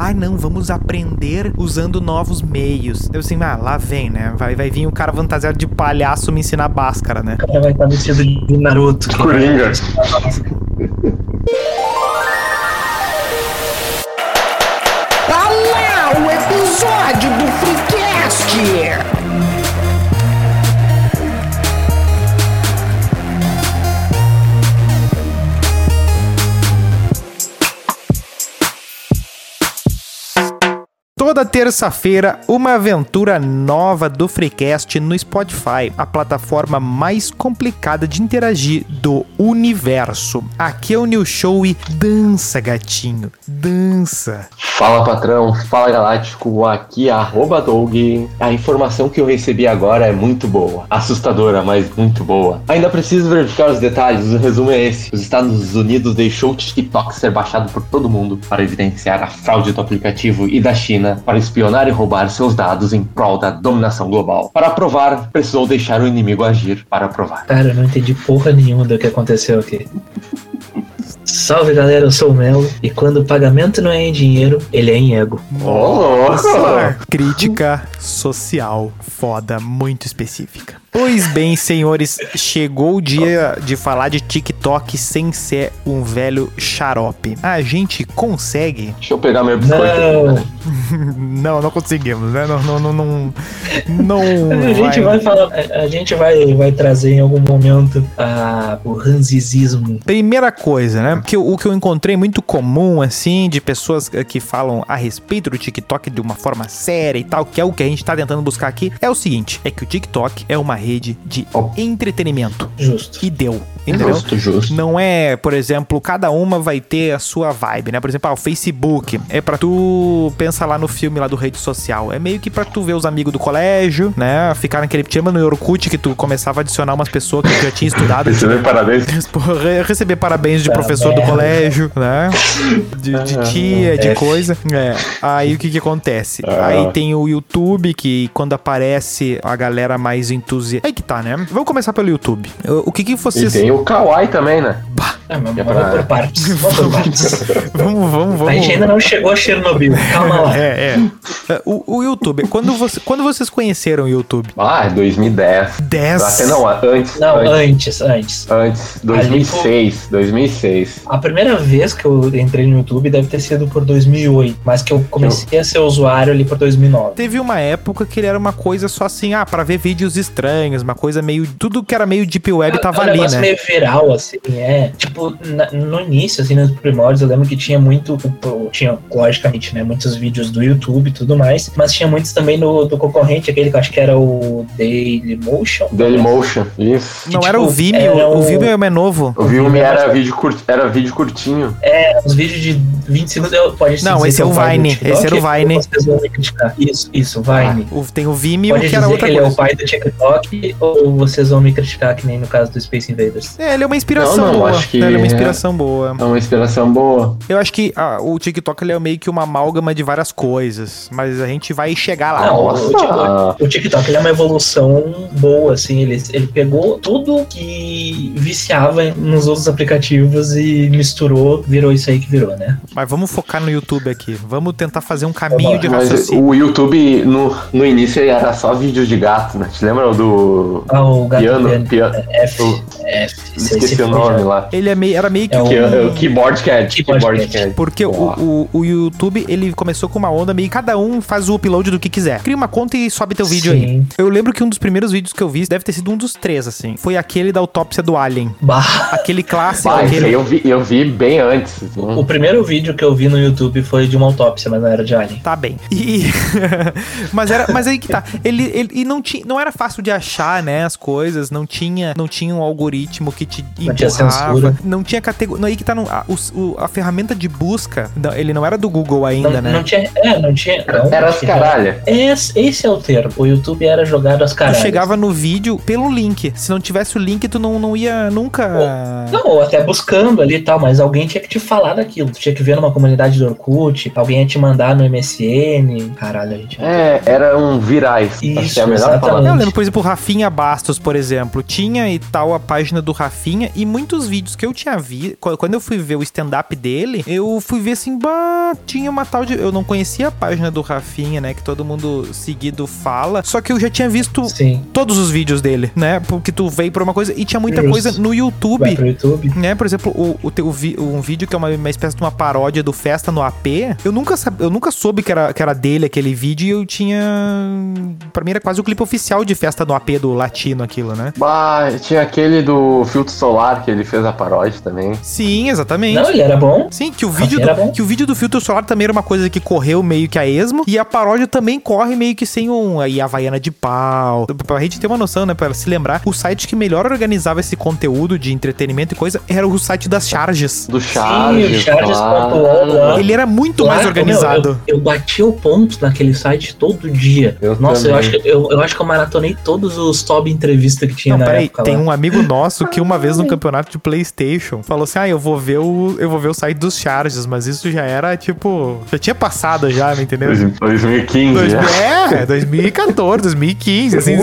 ai não, vamos aprender usando novos meios. Eu assim, ah, lá vem, né? Vai vir um cara fantasiado de palhaço me ensinar Bhaskara, né? Ela vai estar vestido de Naruto. Coringa. Tá lá o episódio do Freecast! Toda terça-feira, uma aventura nova do Freecast no Spotify, a plataforma mais complicada de interagir do universo. Aqui é o New Show e dança, gatinho, dança. Fala, patrão, fala, galáctico, aqui é @Doug. A informação que eu recebi agora é muito boa, assustadora, mas muito boa. Ainda preciso verificar os detalhes, o resumo é esse. Os Estados Unidos deixou o TikTok ser baixado por todo mundo para evidenciar a fraude do aplicativo e da China para espionar e roubar seus dados em prol da dominação global. Para provar, precisou deixar o inimigo agir para provar. Cara, eu não entendi porra nenhuma do que aconteceu aqui. Salve, galera, eu sou o Melo, e quando o pagamento não é em dinheiro, ele é em ego. Nossa! Crítica social foda, muito específica. Pois bem, senhores, chegou o dia de falar de TikTok sem ser um velho xarope. A gente consegue... Deixa eu pegar meu biscoito. Não conseguimos, né? Não. A gente vai trazer em algum momento o ranzizismo. Primeira coisa, né? O que eu encontrei muito comum, assim, de pessoas que falam a respeito do TikTok de uma forma séria e tal, que é o que a gente tá tentando buscar aqui, é o seguinte, é que o TikTok é uma rede de entretenimento. Justo. E deu. Entendeu? Justo. Não é, por exemplo, cada uma vai ter a sua vibe, né? Por exemplo, o Facebook é pra tu pensar lá no filme lá do rede social. É meio que pra tu ver os amigos do colégio, né? Ficar naquele tema no Orkut que tu começava a adicionar umas pessoas que tu já tinha estudado. Receber parabéns. Receber parabéns de professor do colégio, né? De tia, de coisa. É. Aí o que acontece? Aí tem o YouTube, que quando aparece a galera mais entusiasta... Aí que tá, né? Vamos começar pelo YouTube. O que vocês... E tem o Kawaii também, né? Bah! Vamos por partes. Vamos. A gente ainda não chegou a Chernobyl. Calma lá. O YouTube. Quando vocês conheceram o YouTube? Ah, 2010. Antes. 2006. A primeira vez que eu entrei no YouTube deve ter sido por 2008, mas que eu comecei a ser usuário ali por 2009. Teve uma época que ele era uma coisa só assim, pra ver vídeos estranhos, uma coisa meio... Tudo que era meio deep web tava ali, né? Um negócio meio viral, assim, Tipo, no início, assim, nos primórdios, eu lembro que tinha muito... Tinha, logicamente, né? Muitos vídeos do YouTube e tudo mais. Mas tinha muitos também do concorrente, aquele que eu acho que era o Dailymotion. Dailymotion, isso. Que, não, tipo, era o Vimeo. O Vimeo é mais novo. O Vimeo era vídeo curtinho. É, uns vídeos de 20 segundos. Não, esse é o Vine. Esse era o Vine. Vocês vão me criticar. Isso, Vine. Tem o Vimeo, que era outra coisa. Pode dizer que ele é o pai do TikTok, ou vocês vão me criticar, que nem no caso do Space Invaders. É, ele é uma inspiração. Não, boa. Acho que é uma inspiração boa. É uma inspiração boa. Eu acho que o TikTok ele é meio que uma amálgama de várias coisas, mas a gente vai chegar lá. Não, o TikTok ele é uma evolução boa, assim, ele pegou tudo que viciava nos outros aplicativos e misturou, virou isso aí que virou, né? Mas vamos focar no YouTube aqui, vamos tentar fazer um caminho de raciocínio. Mas o YouTube no início era só vídeos de gato, né? Te lembra do... o gato piano. Esqueci o nome. Lá. Ele era meio que o Keyboard Cat. Porque o YouTube, ele começou com uma onda meio que cada um faz o upload do que quiser. Cria uma conta e sobe teu vídeo aí. Eu lembro que um dos primeiros vídeos que eu vi, deve ter sido um dos três, assim, foi aquele da autópsia do Alien. Bah. Aquele clássico. Bah, aquele... Eu vi bem antes. O primeiro vídeo que eu vi no YouTube foi de uma autópsia, mas não era de Alien. Tá bem. Mas aí que tá. Ele e não era fácil de achar, né, as coisas. Não tinha um algoritmo que te... Não tinha categoria. Aí que tá a ferramenta de busca. Ele não era do Google ainda, né? Não tinha. Era as caralhas. Esse é o termo. O YouTube era jogado as caralhas. Tu chegava no vídeo pelo link. Se não tivesse o link, tu não ia nunca. Ou até buscando ali e tal, mas alguém tinha que te falar daquilo. Tu tinha que vê numa comunidade do Orkut, alguém ia te mandar no MSN, caralho, a gente... era um virais. Isso, é a melhor palavra. Eu lembro, por exemplo, o Rafinha Bastos, por exemplo, tinha e tal a página do Rafinha, e muitos vídeos que eu tinha visto, quando eu fui ver o stand-up dele, eu fui ver assim, tinha uma tal de... Eu não conhecia a página do Rafinha, né, que todo mundo seguido fala, só que eu já tinha visto todos os vídeos dele, né, porque tu veio pra uma coisa, e tinha muita coisa no YouTube. Vai pro YouTube. Né, por exemplo, um vídeo que é uma espécie de uma paródia do Festa no AP, eu nunca soube que era dele aquele vídeo, e eu tinha... Pra mim era quase o clipe oficial de Festa no AP do Latino, aquilo, né? Bah, tinha aquele do Filtro Solar, que ele fez a paródia também. Sim, exatamente. Não, ele era bom. Sim, que o vídeo do Filtro Solar também era uma coisa que correu meio que a esmo, e a paródia também corre meio que sem aí, Havaiana de pau. Pra gente ter uma noção, né, pra se lembrar, o site que melhor organizava esse conteúdo de entretenimento e coisa era o site das Charges. Do Charges. Sim, o Charges. Ele era muito mais organizado. Eu bati o ponto naquele site todo dia. Nossa, eu acho que eu maratonei todos os top entrevista que tinha na época. Tem um amigo nosso que uma vez no campeonato de Playstation falou assim, eu vou ver o site dos Charges, mas isso já era, tipo, já tinha passado já, me entendeu? 2015. 2014, 2015, assim,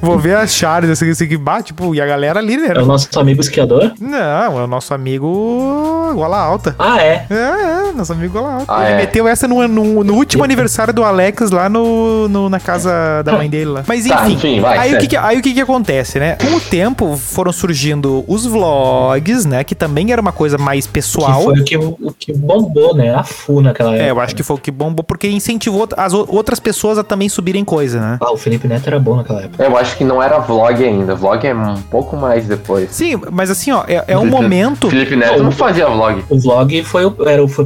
vou ver as Charges, assim, que bate, tipo, e a galera ali, né? É o nosso amigo esquiador? Não, é o nosso amigo Gola Alta. Ah, é? É, nosso amigo Gola Alta. Ele meteu essa no último aniversário do Alex lá na casa da mãe dele lá. Mas enfim, o que acontece, né? Com o tempo foram surgindo os vlogs, né? Que também era uma coisa mais pessoal. Que foi o que bombou, né? A FU naquela época. É, eu acho que foi o que bombou, porque incentivou as outras pessoas a também subirem coisa, né? Ah, o Felipe Neto era bom naquela época. Eu acho que não era vlog ainda. Vlog é um pouco mais depois. Sim, mas assim, ó, é um momento... Felipe Neto não fazia vlog. O vlog foi o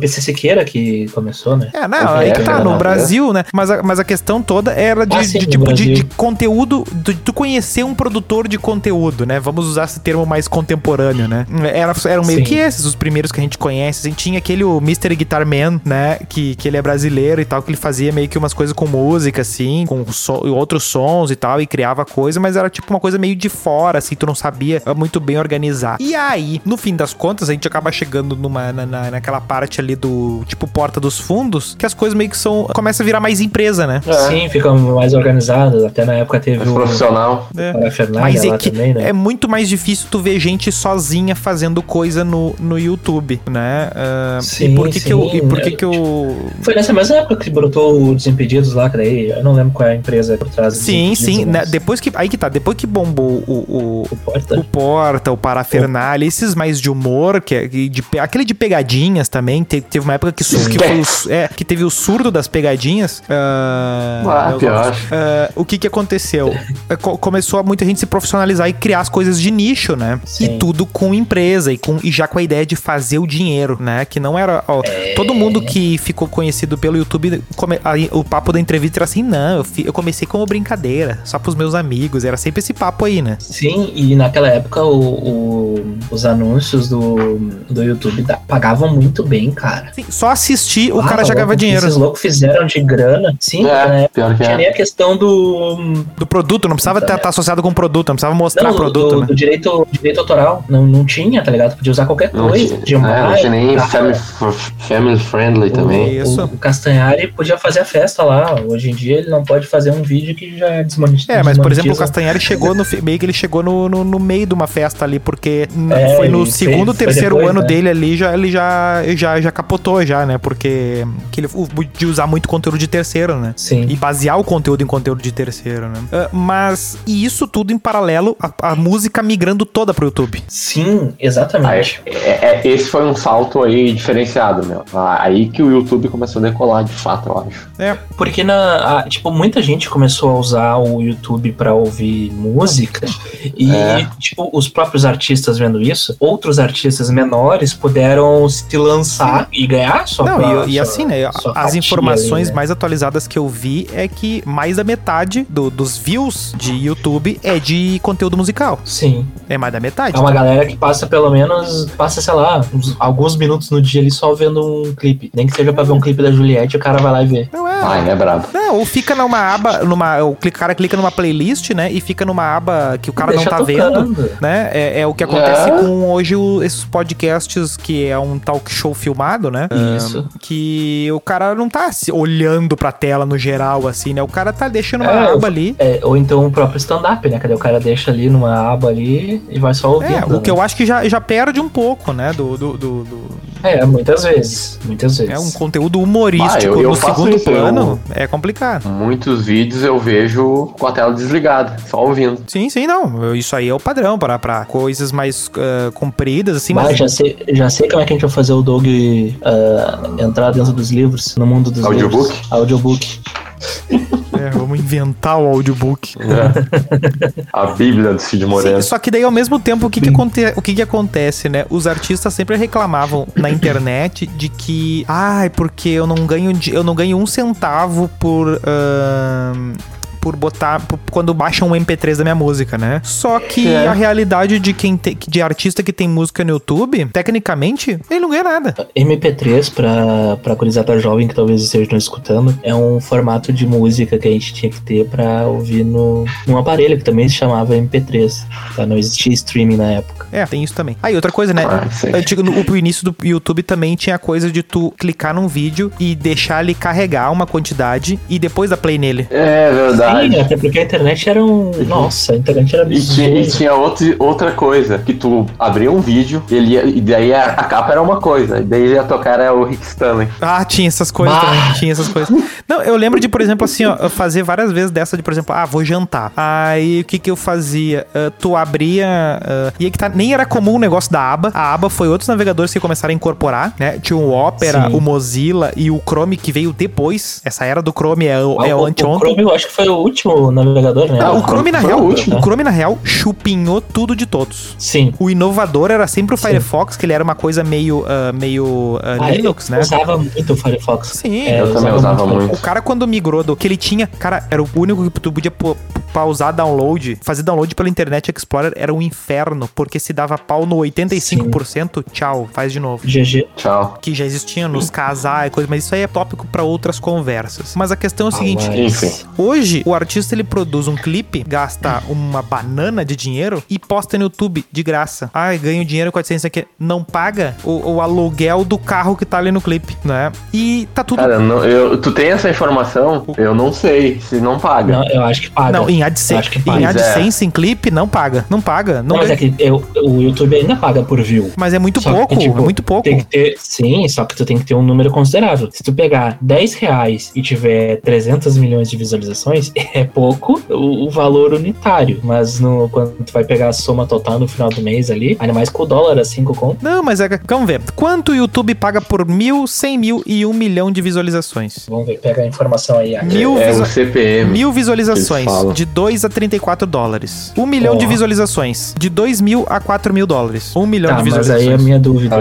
PC Siqueira que começou, né? É, não, aí que tá, no Brasil, né? Mas a questão toda era de conteúdo, de conhecer um produtor de conteúdo, né? Vamos usar esse termo mais contemporâneo, né? Eram meio que esses, os primeiros que a gente conhece, assim. Tinha aquele o Mr. Guitar Man, né? Que ele é brasileiro e tal, que ele fazia meio que umas coisas com música, assim, com outros sons e tal, e criava coisa, mas era tipo uma coisa meio de fora, assim, tu não sabia muito bem organizar. E aí, no fim das contas, a gente acaba chegando naquela parte ali do, tipo, Porta dos Fundos, que as coisas meio que começa a virar mais empresa, né? É. Sim, ficam mais organizados. Até na época teve mais profissional. Mas é que também, né? É muito mais difícil tu ver gente sozinha fazendo coisa no YouTube, né? Sim, e por que sim. Foi nessa mesma época que brotou o Desimpedidos lá, que daí eu não lembro qual é a empresa por trás. Sim, sim. Né? Depois que bombou o Porta, o Parafernália, esses mais de humor, aquele de pegadinhas também, teve uma época que teve o surdo das pegadinhas. O que aconteceu? Começou a muita gente se profissionalizar e criar as coisas de nicho, né? Sim. E tudo com empresa e já com a ideia de fazer o dinheiro, né? Que não era... Todo mundo que ficou conhecido pelo YouTube, o papo da entrevista era assim, não, eu comecei como brincadeira, só pros meus amigos, era sempre esse papo aí, né? Sim, e naquela época os anúncios do YouTube pagavam muito bem, cara. Sim, só assistir o cara já ganhava dinheiro. Esses loucos fizeram de grana, sim, né? Pior que não tinha nem a questão do produto, não precisava estar associado com o produto, não precisava mostrar o produto. Do direito autoral, não tinha, tá ligado? Podia usar qualquer coisa. Não tinha nem family friendly também. Isso. O Castanhari podia fazer a festa lá, hoje em dia ele não pode fazer um vídeo que já é desmonetizado. É, mas por exemplo, o Castanhari chegou no meio de uma festa ali, porque foi no segundo, terceiro ano dele ali, ele já capotou já, né? Porque ele podia usar muito conteúdo de terceiro, né? Sim. E basear o conteúdo em conteúdo de terceiro, né? Mas, e isso tudo em paralelo, a música migrando toda pro YouTube. Sim, exatamente. Aí, esse foi um salto aí diferenciado, meu. Aí que o YouTube começou a decolar, de fato, eu acho. É. Porque, tipo, muita gente começou a usar o YouTube pra ouvir música e, tipo, os próprios artistas vendo isso, outros artistas menores puderam se lançar e ganhar só assim, né? As informações ali, né? Mais atualizadas que eu vi é que mais da metade dos views de YouTube é de conteúdo musical. Sim. É mais da metade. É uma galera que passa, sei lá, alguns minutos no dia ali só vendo um clipe. Nem que seja pra ver um clipe da Juliette, o cara vai lá e vê. É brabo. Ou fica numa aba, o cara clica numa playlist, né? E fica numa aba que o cara não tá tocando. Vendo. Né? É o que acontece com hoje esses podcasts, que é um tal talk show filmado, né? Isso. Que o cara não tá olhando pra tela no geral, assim, né? O cara tá deixando uma aba ali. É, ou então o próprio stand-up, né? Cadê? O cara deixa ali numa aba ali e vai só ouvindo. É, o que eu acho que já perde um pouco, né? É, muitas vezes. É um conteúdo humorístico no segundo plano. É complicado. Muitos vídeos eu vejo com a tela desligada, só ouvindo. Sim, não. Isso aí é o padrão pra coisas mais compridas, assim. Mas já sei como é que a gente vai fazer o Doug entrar dentro dos livros, no mundo dos livros. Audiobook. É, vamos inventar o audiobook. É. A Bíblia do Cid Moreira. Só que daí, ao mesmo tempo, o que acontece, né? Os artistas sempre reclamavam na internet de que, porque eu não ganho um centavo por botar, quando baixam um MP3 da minha música, né? Só que a realidade de de artista que tem música no YouTube, tecnicamente, ele não ganha nada. MP3, pra gurizada jovem que talvez esteja não escutando, é um formato de música que a gente tinha que ter pra ouvir num aparelho, que também se chamava MP3. Tá? Não existia streaming na época. É, tem isso também. Aí, outra coisa, né? O início do YouTube também tinha a coisa de tu clicar num vídeo e deixar ele carregar uma quantidade e depois dar play nele. É, verdade. Sim, até porque a internet era Nossa, a internet era absurda. E tinha outra coisa, que tu abria um vídeo e daí a capa era uma coisa, e daí ele ia tocar era o Rick Stanley. Ah, tinha essas coisas também, tinha essas coisas. Não, eu lembro de, por exemplo, assim, ó, eu fazia várias vezes dessa de, por exemplo, vou jantar. Aí, o que eu fazia? Tu abria... e aí que tá, nem era comum o negócio da aba. A aba foi outros navegadores que começaram a incorporar, né? Tinha o Opera, o Mozilla e o Chrome, que veio depois. Essa era do Chrome é o anteontem. O Chrome eu acho que foi o último navegador, né? O Chrome, na real, chupinhou tudo de todos. Sim. O inovador era sempre o Firefox, que ele era uma coisa meio Linux, né? Eu usava muito o Firefox. Sim. Eu também usava muito. O cara, quando migrou do que ele tinha... Cara, era o único que tu podia pausar download. Fazer download pela Internet Explorer era um inferno, porque se dava pau no 85%, tchau, faz de novo. GG. Tchau. Que já existia nos casais e coisa, mas isso aí é tópico pra outras conversas. Mas a questão é o seguinte. Hoje, o artista, ele produz um clipe, gasta uma banana de dinheiro e posta no YouTube de graça. Ganha dinheiro com a AdSense aqui. Não paga o aluguel do carro que tá ali no clipe, né? E tá tudo... Cara, tu tem essa informação? Eu não sei se não paga. Não, eu acho que paga. Não, em AdSense, em clipe, não paga. Não, mas é que o YouTube ainda paga por view. Mas é muito pouco, é muito pouco. Tem que ter, sim, só que tu tem que ter um número considerável. Se tu pegar R$10 e tiver 300 milhões de visualizações, é pouco o valor unitário, mas quando tu vai pegar a soma total no final do mês ali, ainda mais com o dólar a 5 conto. Não, mas vamos ver, quanto o YouTube paga por 1.000, 100.000 e 1 milhão de visualizações? Vamos ver, pega a informação aí. O CPM. 1.000 visualizações, de $2 a $34. 1 milhão de visualizações, de $2.000 a $4.000. 1 milhão de visualizações. Mas aí a minha dúvida...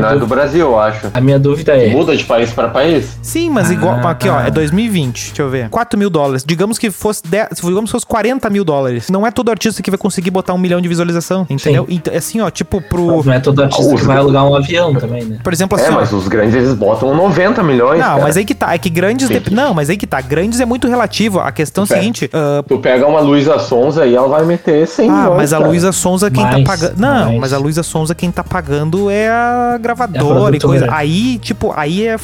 Não é do Brasil, eu acho. A minha dúvida é... Muda de país para país? Sim, mas igual... Aqui, ó, é 2020, deixa eu ver. $4.000. Digamos que fosse $40.000. Não é todo artista que vai conseguir botar 1 milhão de visualização, entendeu? Então, assim, ó, tipo pro... Não é todo artista que vai alugar um avião também, né? Por exemplo, assim... mas os grandes, eles botam 90 milhões, Não, cara. Mas aí que tá. É que grandes... Não, mas aí que tá. Grandes é muito relativo. A questão é o seguinte... Tu pega uma Luísa Sonza e ela vai meter 100 milhões, mas a Luísa Sonza quem tá pagando... Mas a Luísa Sonza quem tá pagando é a gravadora e coisa. Aí, tipo,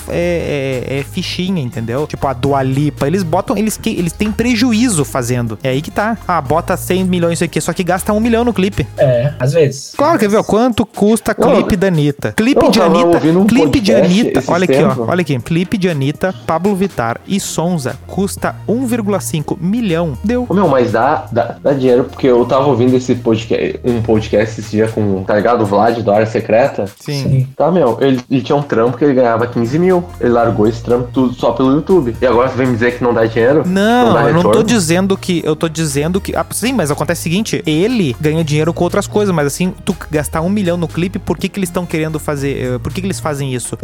é fichinha, entendeu? Tipo, a Dua Lipa, eles botam... Eles têm prejuízo fazendo. É aí que tá. Bota 100 milhões isso aqui, só que gasta 1 milhão no clipe. É, às vezes. Claro, quer ver, ó, quanto custa clipe da Anitta. Clipe de Anitta. Olha aqui. Clipe de Anitta, Pablo Vittar e Sonza custa 1,5 milhão. Deu. Mas dá dinheiro, porque eu tava ouvindo esse podcast, um podcast esse dia com, tá ligado, o Vlad do Área Secreta. Sim. Tá, ele tinha um trampo que ele ganhava 15 mil. Ele largou esse trampo tudo só pelo YouTube. E agora você vem me dizer que não dá dinheiro? Não, eu não tô dizendo que... Eu tô dizendo que... sim, mas acontece o seguinte, ele ganha dinheiro com outras coisas, mas assim, tu gastar 1 milhão no clipe, por que que eles estão querendo fazer... Por que que eles fazem isso?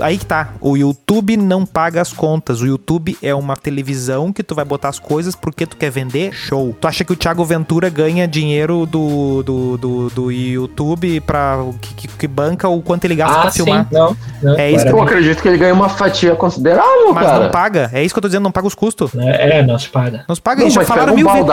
Aí que tá. O YouTube não paga as contas. O YouTube é uma televisão que tu vai botar as coisas coisas porque tu quer vender, show. Tu acha que o Thiago Ventura ganha dinheiro do YouTube pra que banca o quanto ele gasta pra filmar? Não, é isso. Eu acredito que ele ganha uma fatia considerável, mas cara. Mas não paga, é isso que eu tô dizendo, não paga os custos. Não se paga, eles já falaram mil vezes.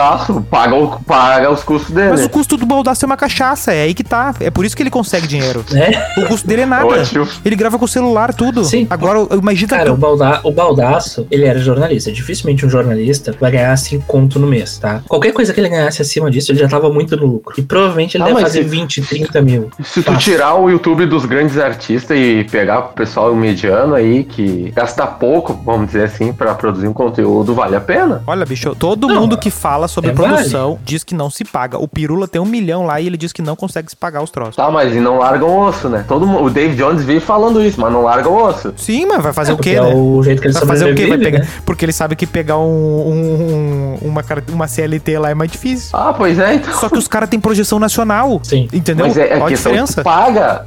Paga os custos dele. Mas o custo do baldaço é uma cachaça, é aí que tá. É por isso que ele consegue dinheiro. É? O custo dele é nada. Ótimo. Ele grava com o celular, tudo. Sim. Agora, imagina... Cara, o baldaço, ele era jornalista. Dificilmente um jornalista vai ganhar 5 conto no mês, tá? Qualquer coisa que ele ganhasse acima disso, ele já tava muito no lucro. E provavelmente ele deve fazer 20, 30 mil. Se tu tirar o YouTube dos grandes artistas e pegar o pessoal mediano aí, que gasta pouco, vamos dizer assim, pra produzir um conteúdo, vale a pena. Olha, bicho, todo mundo que fala sobre produção diz que não se paga. O Pirula tem 1 milhão lá e ele diz que não consegue se pagar os troços. Tá, mas e não larga o osso, né? O Dave Jones veio falando isso, mas não larga o osso. Sim, mas vai fazer o quê, né? O jeito que ele vai fazer o quê? Vai pegar, né? Porque ele sabe que pegar uma CLT lá é mais difícil. Ah, pois é, então. Só que os caras têm projeção nacional. Sim. Entendeu? Mas é a diferença. Paga.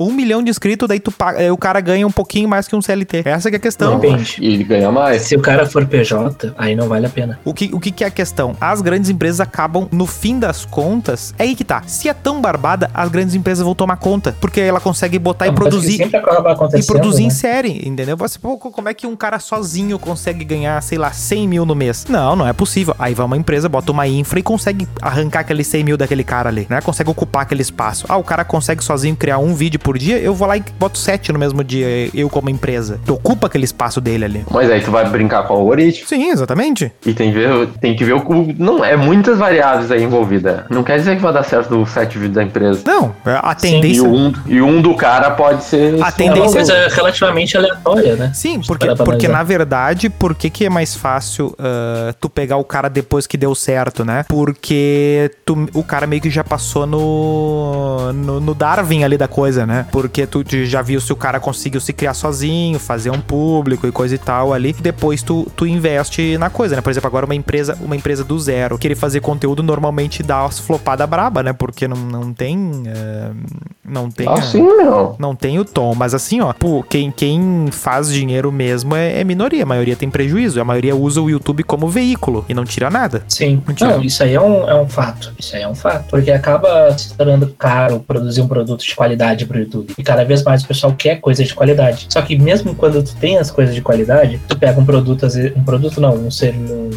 1 milhão de inscritos, daí tu paga, o cara ganha um pouquinho mais que um CLT. Essa que é a questão. Depende. E ele ganha mais. Se o cara for PJ, aí não vale a pena. O que é a questão? As grandes empresas acabam, no fim das contas, é aí que tá. Se é tão barbada, as grandes empresas vão tomar conta, porque ela consegue botar e produzir. Sempre acaba acontecendo, em série, entendeu? Você, pô, como é que um cara sozinho consegue ganhar, sei lá, 100 mil no mês? Não é possível. Aí vai uma empresa, bota uma infra e consegue arrancar aquele 100 mil daquele cara ali, né? Consegue ocupar aquele espaço. Ah, o cara consegue sozinho criar 1 vídeo por dia, eu vou lá e boto 7 no mesmo dia, eu como empresa. Tu ocupa aquele espaço dele ali. Mas aí tu vai brincar com o algoritmo. Sim, exatamente. E tem que ver o... Não, é muitas variáveis aí envolvidas. Não quer dizer que vai dar certo os 7 vídeos da empresa. Não, a tendência... Sim, e um do cara pode ser... A tendência... É uma coisa relativamente aleatória, né? Sim, porque na verdade, por que é mais fácil tu pegar o cara depois que deu certo, né? Porque o cara meio que já passou no Darwin ali da coisa, né? Porque tu já viu se o cara conseguiu se criar sozinho, fazer um público e coisa e tal ali. Depois tu investe na coisa, né? Por exemplo, agora uma empresa do zero, querer fazer conteúdo normalmente dá as flopadas braba, né? Porque não tem... Assim, não. Não tem o tom, mas assim, ó, pô, quem faz dinheiro mesmo é minoria. A maioria tem prejuízo. A maioria usa o YouTube como veículo e não tira nada. Sim. Não, isso aí é um fato. Isso aí é um fato. Porque acaba se tornando caro produzir um produto de qualidade pro YouTube. E cada vez mais o pessoal quer coisa de qualidade. Só que mesmo quando tu tem as coisas de qualidade, tu pega um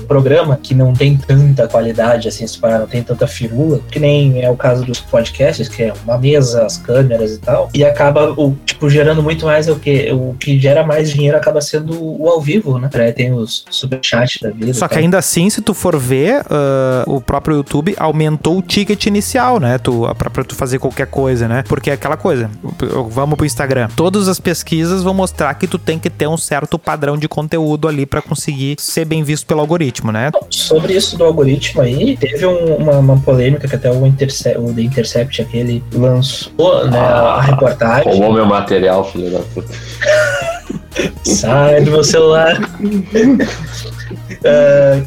programa que não tem tanta qualidade, assim, não tem tanta firula, que nem é o caso dos podcasts, que é uma mesa, as câmeras e tal, e acaba, gerando muito mais o que gera mais dinheiro acaba sendo o ao vivo, né? Aí tem os superchats da vida. Só que ainda assim, se tu for ver, o próprio YouTube aumentou o ticket inicial, né? Pra tu fazer qualquer coisa, né? Porque é aquela coisa, vamos pro Instagram. Todas as pesquisas vão mostrar que tu tem que ter um certo padrão de conteúdo ali pra conseguir ser bem visto pelo algoritmo, né? Sobre isso do algoritmo aí, teve uma polêmica que até o The Intercept, aquele, lançou, né, a reportagem. Roubou meu material, filho da puta. Sai do meu celular.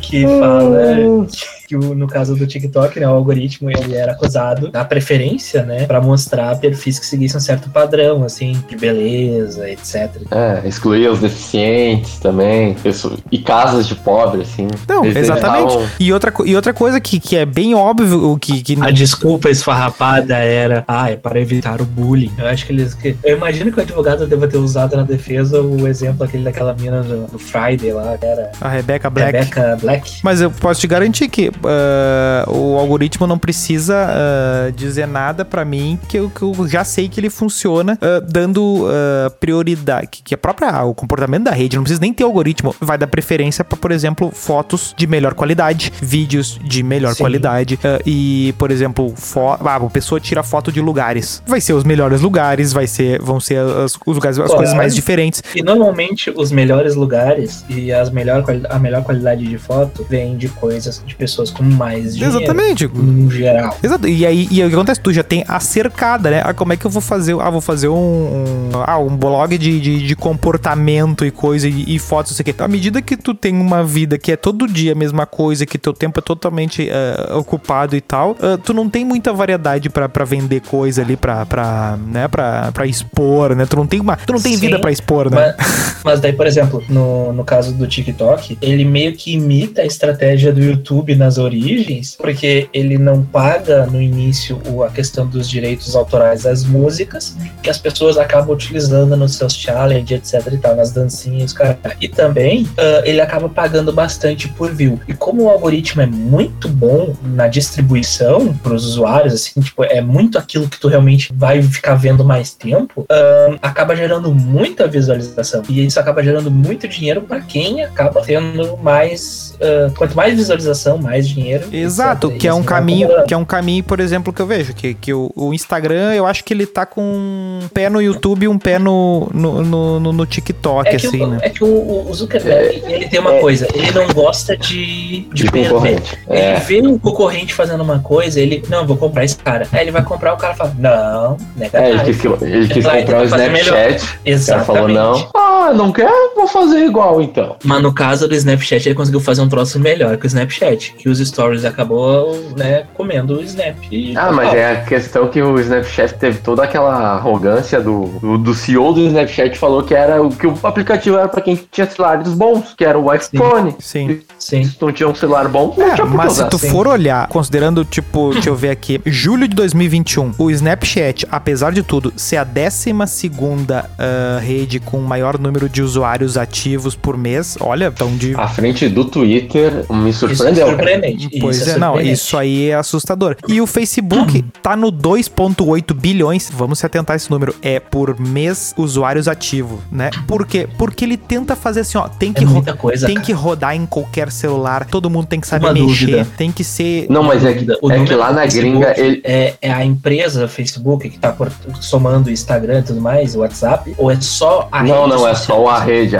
Que fala... Que no caso do TikTok, né, o algoritmo ele era acusado da preferência, né, pra mostrar perfis que seguissem um certo padrão, assim, de beleza, etc. É, excluía os deficientes também, e casas de pobre, assim. Não, exatamente. E outra coisa que é bem óbvio que... A desculpa esfarrapada era, é para evitar o bullying. Eu acho que eles... Eu imagino que o advogado deva ter usado na defesa o exemplo aquele daquela mina do Friday lá, que era... A Rebecca Black. Mas eu posso te garantir que o algoritmo não precisa dizer nada pra mim, que eu já sei que ele funciona dando prioridade, o comportamento da rede, não precisa nem ter algoritmo, vai dar preferência pra, por exemplo, fotos de melhor qualidade, vídeos de melhor qualidade, e, por exemplo, a pessoa tira foto de lugares, vai ser os melhores lugares, vão ser os lugares, as coisas mais diferentes. E normalmente os melhores lugares e a melhor qualidade de foto vem de coisas de pessoas pessoas com mais dinheiro. Exatamente. No geral. Exato. E aí o que acontece? Tu já tem a cercada, né? Ah, como é que eu vou fazer? Ah, vou fazer um blog de comportamento e coisa e fotos, isso aqui. À medida que tu tem uma vida que é todo dia a mesma coisa, que teu tempo é totalmente ocupado e tal, tu não tem muita variedade pra vender coisa ali, né, pra expor, né? Tu não tem vida pra expor, né? Mas daí, por exemplo, no caso do TikTok, ele meio que imita a estratégia do YouTube nas origens, porque ele não paga no início a questão dos direitos autorais das músicas, que as pessoas acabam utilizando nos seus challenge, etc e tal, nas dancinhas, cara. E também ele acaba pagando bastante por view. E como o algoritmo é muito bom na distribuição pros usuários, assim, tipo, é muito aquilo que tu realmente vai ficar vendo mais tempo, acaba gerando muita visualização. E isso acaba gerando muito dinheiro pra quem acaba tendo mais... quanto mais visualização, mais dinheiro. Exato, etc. que é um caminho, por exemplo, que eu vejo, que o Instagram, eu acho que ele tá com um pé no YouTube e um pé no TikTok, é assim, né? É que o Zuckerberg, ele tem uma coisa, ele não gosta de perder. É. Ele vê um concorrente fazendo uma coisa, ele, não, vou comprar esse cara. Aí ele vai comprar, o cara fala, não, nega. Ele quis comprar o Snapchat. Exatamente. O cara falou, não. Ah, não quer? Vou fazer igual, então. Mas no caso do Snapchat, ele conseguiu fazer um troço melhor que o Snapchat, que os stories acabou, né, comendo o Snap. Mas é a questão que o Snapchat teve toda aquela arrogância do CEO do Snapchat, falou que era que o aplicativo era pra quem tinha celulares bons, que era o iPhone. Sim, sim. Se tu não tinha um celular bom, não tinha mas usar. Se tu for olhar, considerando, tipo, deixa eu ver aqui, julho de 2021, o Snapchat, apesar de tudo, ser a 12ª rede com maior número de usuários ativos por mês, olha, tão de... À frente do Twitter, me surpreendeu. Isso é surpreendente. Pois isso é, surpreendente. Não, isso aí é assustador. E o Facebook tá no 2,8 bilhões, vamos se atentar a esse número, é por mês usuários ativos, né? Por quê? Porque ele tenta fazer assim, ó, tem que rodar em qualquer celular, todo mundo tem que saber mexer, tem que ser... Não, mas é que lá na gringa... Ele... É a empresa Facebook que tá somando Instagram e tudo mais, WhatsApp, ou é só a rede? Não, é só a rede.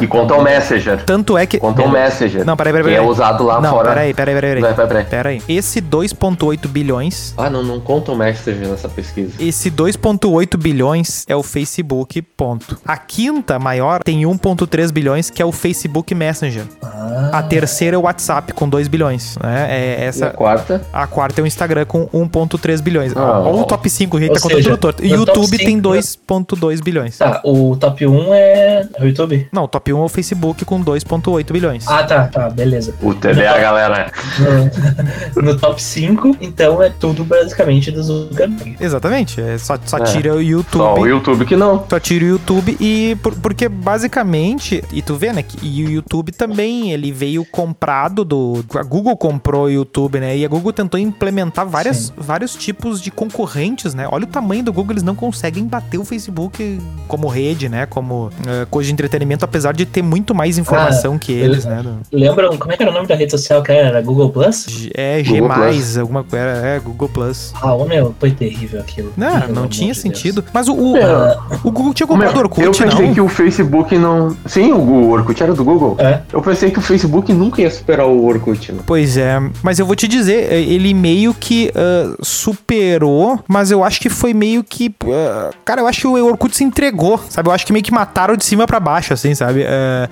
Que conta o Messenger. Tanto é que... Conta o Messenger. Não, peraí. É usado lá fora. Não, peraí. Esse 2,8 bilhões... Ah, não conta o Messenger nessa pesquisa. Esse 2,8 bilhões é o Facebook, ponto. A quinta maior tem 1,3 bilhões, que é o Facebook Messenger. A terceira é o WhatsApp, com 2 bilhões. Né? E a quarta? A quarta é o Instagram, com 1,3 bilhões. Olha o top 5, gente, tá contando tudo torto. E o YouTube tem 2,2 bilhões. Tá, o top 1 é o YouTube? Não, o top 1 é o Facebook, com 2,8 bilhões. Ah, tá, beleza. O TV, a galera. No top 5, então é tudo basicamente dos Zuckerberg. Exatamente, só tira o YouTube. Só o YouTube que não. Só tira o YouTube e... Porque basicamente, e tu vê, né, que o YouTube também, ele veio comprado a Google comprou o YouTube, né, e a Google tentou implementar vários tipos de concorrentes, né, olha o tamanho do Google, eles não conseguem bater o Facebook como rede, né, como coisa de entretenimento, apesar de ter muito mais informação que eles, né. Lembram, como é que era o nome da rede social que era? Google Plus? G+, alguma coisa, Google Plus. Ah, meu, foi terrível aquilo. Não tinha sentido, Deus. Mas o Google tinha comprado o Orkut, não? Eu pensei que o Facebook não... Sim, o Orkut era do Google. É. Eu pensei que o Facebook nunca ia superar o Orkut. Né? Pois é, mas eu vou te dizer, ele meio que superou, mas eu acho que foi meio que... cara, eu acho que o Orkut se entregou, sabe? Eu acho que meio que mataram de cima pra baixo, assim, sabe?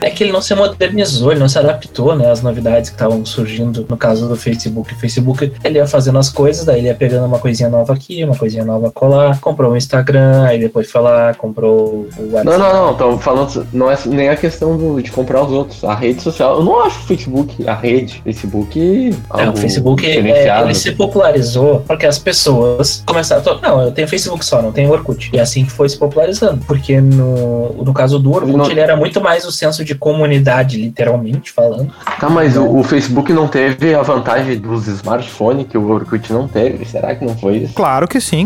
É que ele não se modernizou, ele não se adaptou, né, às novidades que estavam surgindo no caso do Facebook. O Facebook, ele ia fazendo as coisas, daí ele ia pegando uma coisinha nova aqui, uma coisinha nova colar, comprou o Instagram, aí depois foi lá, comprou o WhatsApp. Não, tô falando, não é nem a questão de comprar os outros, a rede social, eu não acho o Facebook, a rede, Facebook... o Facebook, ele se popularizou porque as pessoas começaram, eu tenho Facebook só, não tenho Orkut, e assim que foi se popularizando, porque no caso do Orkut, ele era muito mais o senso de comunidade, literalmente falando. Tá, mas o Facebook não teve a vantagem dos smartphones que o Orkut não teve, será que não foi isso? Claro que sim.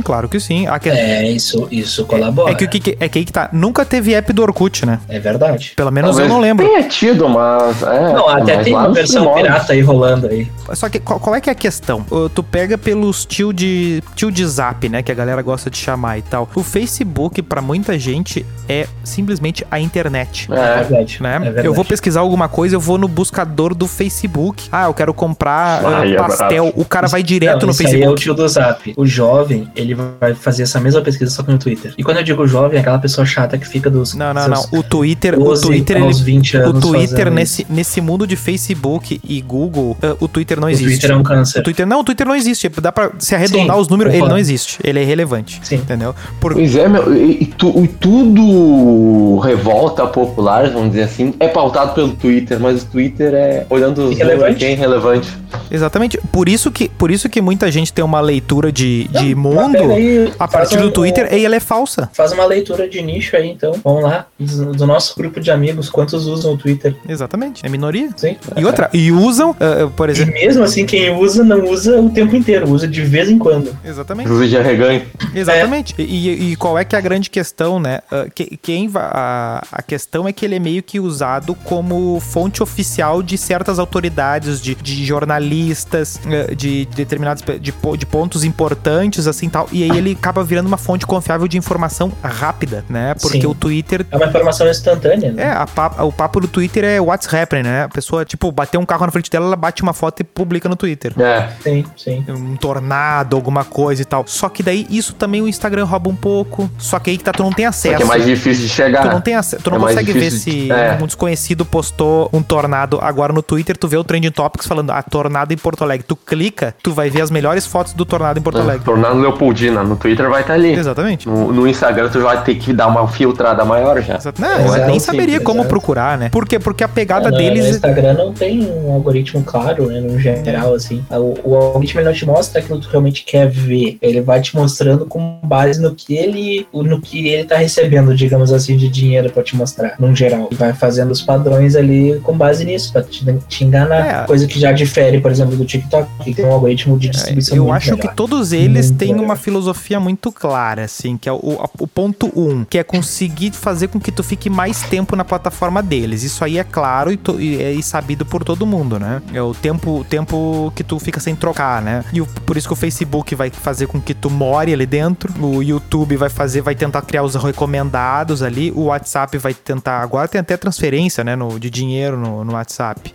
Isso colabora. É que aí que tá, nunca teve app do Orkut, né? É verdade. Pelo menos eu não lembro. Tinha tido, mas... Não, até tem uma versão pirata aí rolando aí. Só que qual é que é a questão? Tu pega pelos tio de zap, né? Que a galera gosta de chamar e tal. O Facebook, pra muita gente, é simplesmente a internet. É verdade, né? É verdade. Eu vou pesquisar alguma coisa, eu vou no buscador do Facebook. Ah, eu quero comprar pastel. O cara vai direto no Facebook. Aí é o tio do zap. O jovem, ele vai fazer essa mesma pesquisa só que no Twitter. E quando eu digo jovem, é aquela pessoa chata que fica dos... Não. O Twitter aos 20 anos. O Twitter, nesse mundo de Facebook e Google, o Twitter não existe. O Twitter é um câncer. O Twitter não existe. Dá pra se arredondar os números, ele não existe. Ele é irrelevante. Sim. Entendeu? Pois é, meu. E tudo revolta popular, vamos dizer assim, é pautado pelo Twitter, mas o Twitter é, olhando os números, é irrelevante. Exatamente. Por isso que muita gente tem uma leitura de mundo a partir do Twitter e ela é falsa. Faz uma leitura de nicho aí, então. Vamos lá. Do nosso grupo de amigos, quantos usam o Twitter? Exatamente. É minoria. Sim. E outra. E usam, por exemplo... E mesmo assim, quem usa, não usa o tempo inteiro. Usa de vez em quando. Exatamente. Usa de arreganho. Exatamente. É. E qual é que é a grande questão, né? A questão é que ele é meio que usado como fonte oficial de certas autoridades, de jornalistas, de determinados... De pontos importantes, assim, tal. E aí ele acaba virando uma fonte confiável de informação rápida, né? Porque Sim. O Twitter... É uma informação instantânea, né? É, o papo do Twitter é what's happening, né? A pessoa, tipo, bateu um carro na frente dela, ela bate uma foto e publica no Twitter. É. Sim. Um tornado, alguma coisa e tal. Só que daí, isso também o Instagram rouba um pouco. Só que aí que tá, tu não tem acesso. Porque é mais difícil de chegar. Tu não consegue ver se um desconhecido postou um tornado agora no Twitter, tu vê o Trending Topics falando, tornado em Porto Alegre. Tu clica, tu vai ver as melhores fotos do tornado em Porto Alegre. Tornado Leopoldina, no Twitter vai estar ali. Exatamente. No Instagram, tu vai ter que dar uma filtrada maior já. Não, eu nem saberia como procurar, né? Por quê? Porque a pegada deles... No Instagram não tem um algoritmo claro, né? No geral, assim. O algoritmo não te mostra aquilo que tu realmente quer ver. Ele vai te mostrando com base no que ele tá recebendo, digamos assim, de dinheiro pra te mostrar, no geral. E vai fazendo os padrões ali com base nisso, pra te enganar. Coisa que já difere, por exemplo, do TikTok, que tem um algoritmo de distribuição muito melhor. Eu acho que todos eles têm uma filosofia muito clara, assim, que é o ponto 1, que é conseguir fazer com que tu fique mais tempo na plataforma deles. Isso aí é claro e sabido por todo mundo, né? É o tempo que tu fica sem trocar, né? E por isso que o Facebook vai fazer com que tu more ali dentro, o YouTube vai tentar criar os recomendados ali, o WhatsApp vai tentar, agora tem até transferência, né, de dinheiro no WhatsApp.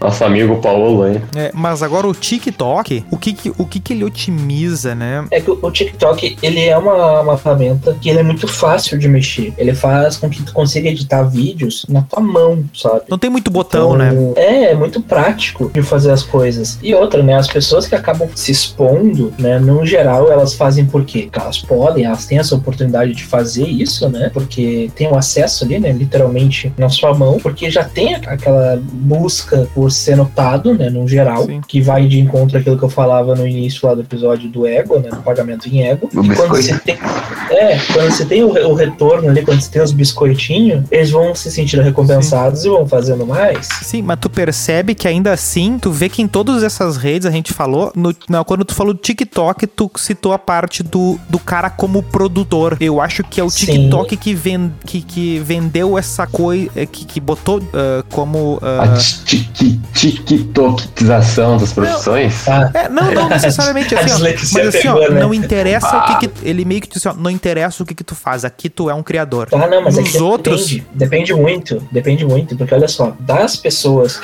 Nosso amigo Paulo aí. É, mas agora o TikTok, o que ele otimiza, né? É que o TikTok, ele é uma ferramenta que ele é muito fácil de mexer. Ele faz com que tu consiga editar vídeos na tua mão, sabe? Não tem muito botão, né? É muito prático de fazer as coisas. E outra, né? As pessoas que acabam se expondo, né? No geral, elas fazem por quê? Porque elas podem, elas têm essa oportunidade de fazer isso, né? Porque tem o acesso ali, né? Literalmente na sua mão, porque já tem aquela busca por ser notado, né? No geral, Sim. que vai de encontro àquilo que eu falava no início lá do episódio do ego, né? Do pagamento em ego. E quando você tem o retorno ali, quando você tem os biscoitinhos, eles vão se sentir recompensados Sim. e vão fazendo mais. Sim, mas tu percebe que ainda assim, tu vê que em todas essas redes, a gente falou, quando tu falou do TikTok, tu citou a parte do cara como produtor. Eu acho que é o TikTok que vendeu essa coisa, que botou como... A TikTokização das profissões? Não necessariamente. Mas assim, ó, não interessa o que... Ele meio que disse, ó, não interessa o que tu faz, aqui tu é um criador. Ah, não, mas nos outros... Depende muito, porque olha só, das pessoas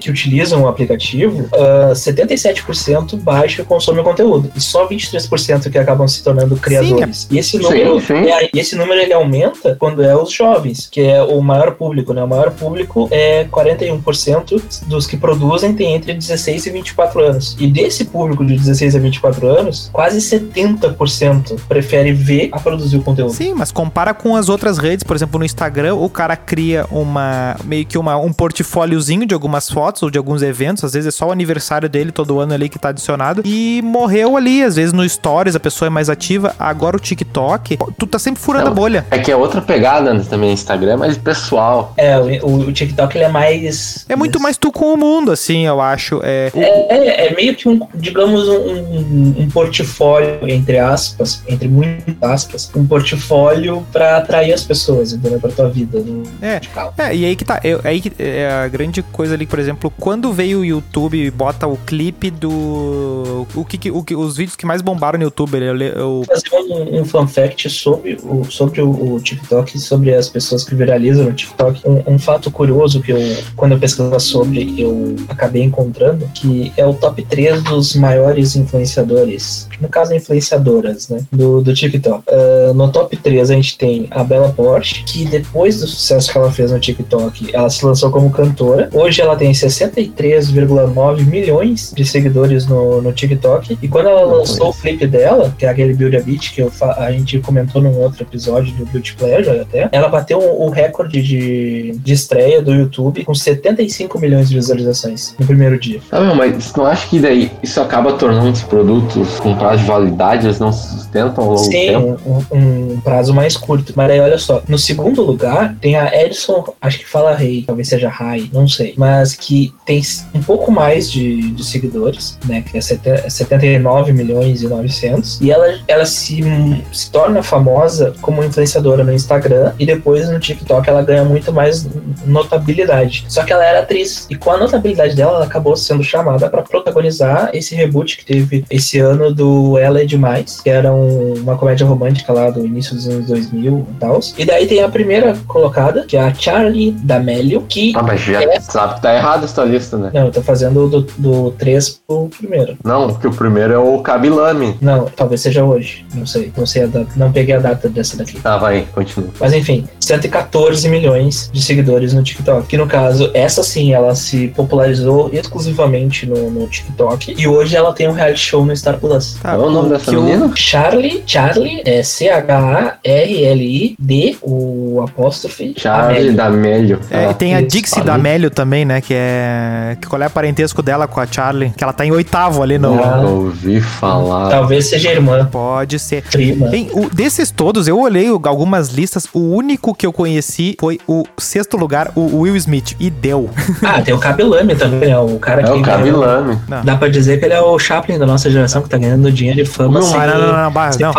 que utilizam o aplicativo, 77% baixa e consome o conteúdo, e só 23% que acabam se tornando criadores. E esse número, ele aumenta quando é os jovens, que é o maior público, né? O maior público é 41% dos que produzem tem entre 16 e 24 anos. E desse público de 16 a 24 anos, quase 70% prefere ver a produzir o conteúdo. Sim, mas compara com as outras redes, por exemplo, no Instagram, o cara cria um portfóliozinho de algumas fotos, fotos ou de alguns eventos, às vezes é só o aniversário dele todo ano ali que tá adicionado, e morreu ali, às vezes no Stories a pessoa é mais ativa. Agora o TikTok, tu tá sempre furando a bolha. É que é outra pegada, né, também, Instagram, mas pessoal. É, o TikTok ele é mais... É muito mais tu com o mundo, assim, eu acho. É meio que um, digamos, um portfólio, entre aspas, entre muitas aspas, um portfólio pra atrair as pessoas, entendeu? Pra tua vida. E aí que tá, aí que é a grande coisa ali, por exemplo, quando veio o YouTube e bota o clipe do... os vídeos que mais bombaram no YouTube, eu fazer um fun fact sobre o TikTok, sobre as pessoas que viralizam o TikTok. Um fato curioso que eu, quando eu pesquisava sobre, eu acabei encontrando, que é o top 3 dos maiores influenciadores, no caso influenciadoras, né, do TikTok. No top 3 a gente tem a Bella Poarch, que depois do sucesso que ela fez no TikTok, ela se lançou como cantora. Hoje ela tem 63,9 milhões de seguidores no TikTok, e quando ela lançou o clipe dela, que é aquele Build a Beat, que a gente comentou num outro episódio do Beauty Pleasure até, ela bateu o recorde de estreia do YouTube com 75 milhões de visualizações no primeiro dia. Ah, meu, mas não acho que daí isso acaba tornando os produtos com prazo de validade, eles não se sustentam ao longo do tempo? Sim, um prazo mais curto. Mas aí, olha só, no segundo lugar tem a Edson, acho que fala Rei, talvez seja Rai, não sei, mas que tem um pouco mais de seguidores, né, que é 79 milhões e 900, e ela se torna famosa como influenciadora no Instagram, e depois no TikTok ela ganha muito mais notabilidade. Só que ela era atriz, e com a notabilidade dela, ela acabou sendo chamada pra protagonizar esse reboot que teve esse ano do Ela é Demais, que era uma comédia romântica lá do início dos anos 2000 e tal. E daí tem a primeira colocada, que é a Charlie D'Amelio, que... Ah, mas já sabe que tá errado essa lista, né? Não, eu tô fazendo do 3 pro primeiro. Não, porque o primeiro é o Kabilame. Não, talvez seja hoje, não sei a data, não peguei a data dessa daqui. Tá, vai, continua. Mas enfim, 114 milhões de seguidores no TikTok, que no caso, essa sim, ela se popularizou exclusivamente no TikTok, e hoje ela tem um reality show no Star Plus. Tá, qual o nome dessa menina? Charlie é C-H-A-R-L-I-D, o apóstrofe, Charlie D'Amelio. E tem a Dixie D'Amelio também, né, que é... Qual é o parentesco dela com a Charlie? Que ela tá em 8º ali no... Não ouvi falar. Talvez seja irmã. Pode ser. Prima. Bem, desses todos, eu olhei algumas listas, o único que eu conheci foi o 6º lugar, o Will Smith, e deu. Ah, tem o Kabilame também, né? O cara que... É o Kabilame. Dá pra dizer que ele é o Chaplin da nossa geração, que tá ganhando dinheiro e fama sem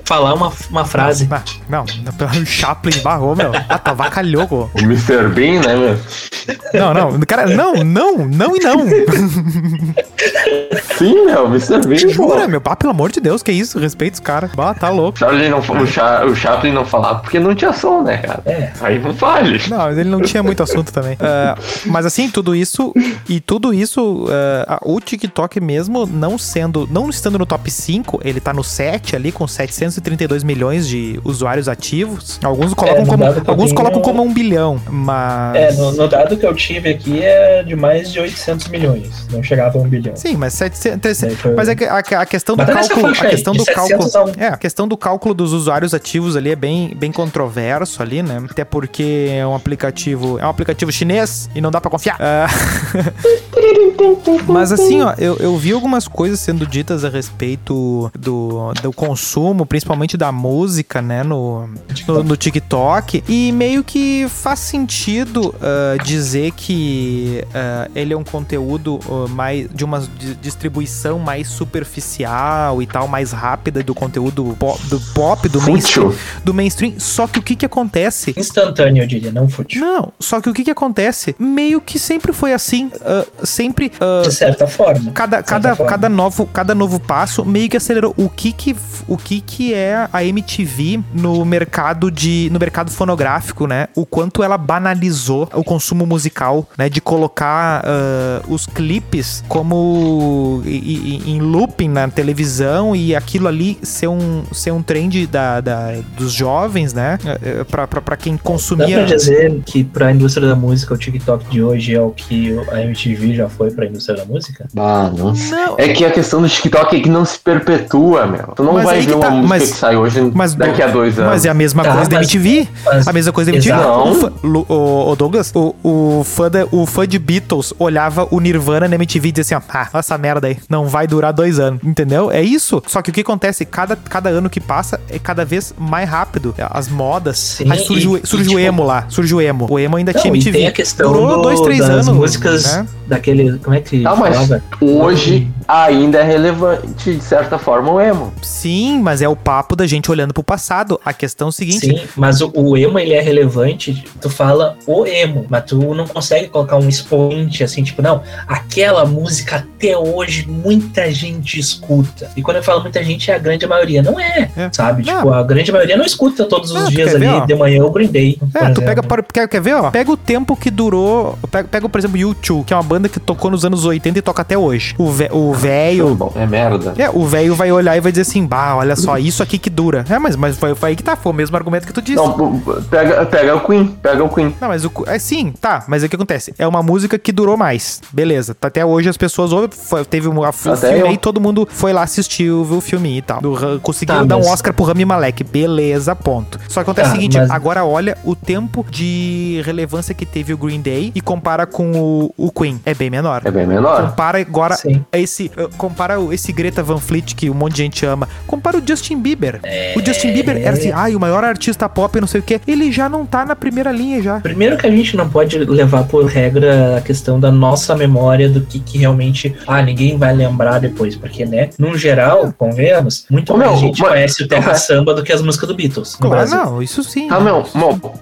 falar uma frase. Não, o Chaplin barrou, meu. Ah, tá vacalhoco. O Mr. Bean, né, meu? Não, cara, não. Sim, meu, Mr. Bean. Jura, meu, pelo amor de Deus, que isso, respeito os caras. Tá louco. O Chaplin não falava porque não tinha som, né, cara? É. Aí não fale. Não, mas ele não tinha muito assunto também. Mas assim, tudo isso, o TikTok mesmo não estando no top 5, ele tá no 7 ali, com 732 milhões de usuários ativos. Alguns colocam como 1 bilhão, mas... No dado que eu tive aqui é de mais de 800 milhões, não chegava a 1 bilhão. Sim, mas 700... Mas é que a questão do cálculo... A questão do cálculo dos usuários ativos ali é bem controverso ali, né? Até porque é um aplicativo... É um aplicativo chinês e não dá pra confiar. Mas assim, ó, eu vi algumas coisas sendo ditas a respeito do consumo, principalmente da música, né? No TikTok. E meio que faz sentido dizer que ele é um conteúdo mais... De uma distribuição mais superficial e tal, mais rápida do conteúdo pop, do mainstream. Só que o que acontece... Instantâneo, eu diria, não fútil. Não, só que o que acontece meio que sempre foi assim, sempre... de certa forma. Cada novo passo meio que acelerou. O que é a MTV no mercado fonográfico, né? O quanto ela banalizou o consumo musical, né? De colocar os clipes como em looping na televisão, e aquilo ali ser um trend dos jovens, né? Pra quem consumia. Dá pra dizer que pra indústria da música o TikTok de hoje é o que a MTV já foi pra indústria da música? Ah, não. É que a questão do TikTok é que não se perpetua, meu. Tu não vai ver uma música que sai hoje daqui a 2 anos. Mas é a mesma coisa da MTV. A mesma coisa da MTV. O Douglas, o fã de Beatles olhava o Nirvana na MTV e dizia assim, ah, essa merda aí, não vai durar 2 anos. Entendeu? É isso. Só que o que acontece, cada ano que passa, é cada vez mais rápido. As modas. Sim, aí surge o emo lá. Surge o emo. O emo ainda tinha MTV. Tem a questão durou 2-3 anos, músicas, né? Daquele, como é que falava? Hoje ainda é relevante, de certa forma, o emo. Sim, mas é o papo da gente olhando pro passado. A questão é o seguinte... Sim, mas o emo, ele é relevante, tu fala o emo, mas tu não consegue colocar um expoente, assim, tipo, não, aquela música até hoje muita gente escuta. E quando eu falo muita gente, é a grande maioria. Não é. Sabe? Não. Tipo, a grande maioria não escuta todos os dias ali, de manhã eu grindei. É, tu pega, quer ver, ó? Pega o tempo que durou... Pega, por exemplo, YouTube, que é uma banda que tocou nos anos 80 e toca até hoje. O velho... É merda. É, o velho vai olhar e vai dizer assim, bah, olha só, isso aqui que dura. É, mas foi aí que tá, foi o mesmo argumento que tu disse. Não, pega o Queen. Não, mas sim, tá, mas o que acontece? É uma música que durou mais, beleza. Até hoje as pessoas ouvem, teve um filme aí, todo mundo foi lá assistir o filme e tal. Conseguiram dar um Oscar pro Rami Malek, beleza, ponto. Só que acontece o seguinte, agora olha o tempo de relevância que teve o Green Day e compara com o Queen. É bem menor. Compara agora esse Greta Van Fleet, que um monte de gente ama. Compara o Justin Bieber. O Justin Bieber era assim, o maior artista pop, não sei o quê. Ele já não tá na primeira linha já. Primeiro que a gente não pode levar por regra a questão da nossa memória do que realmente, ninguém vai lembrar depois, porque, né, num geral, convenhamos, muito mais gente conhece o Terra Samba do que as músicas do Beatles. Claro, não, isso sim.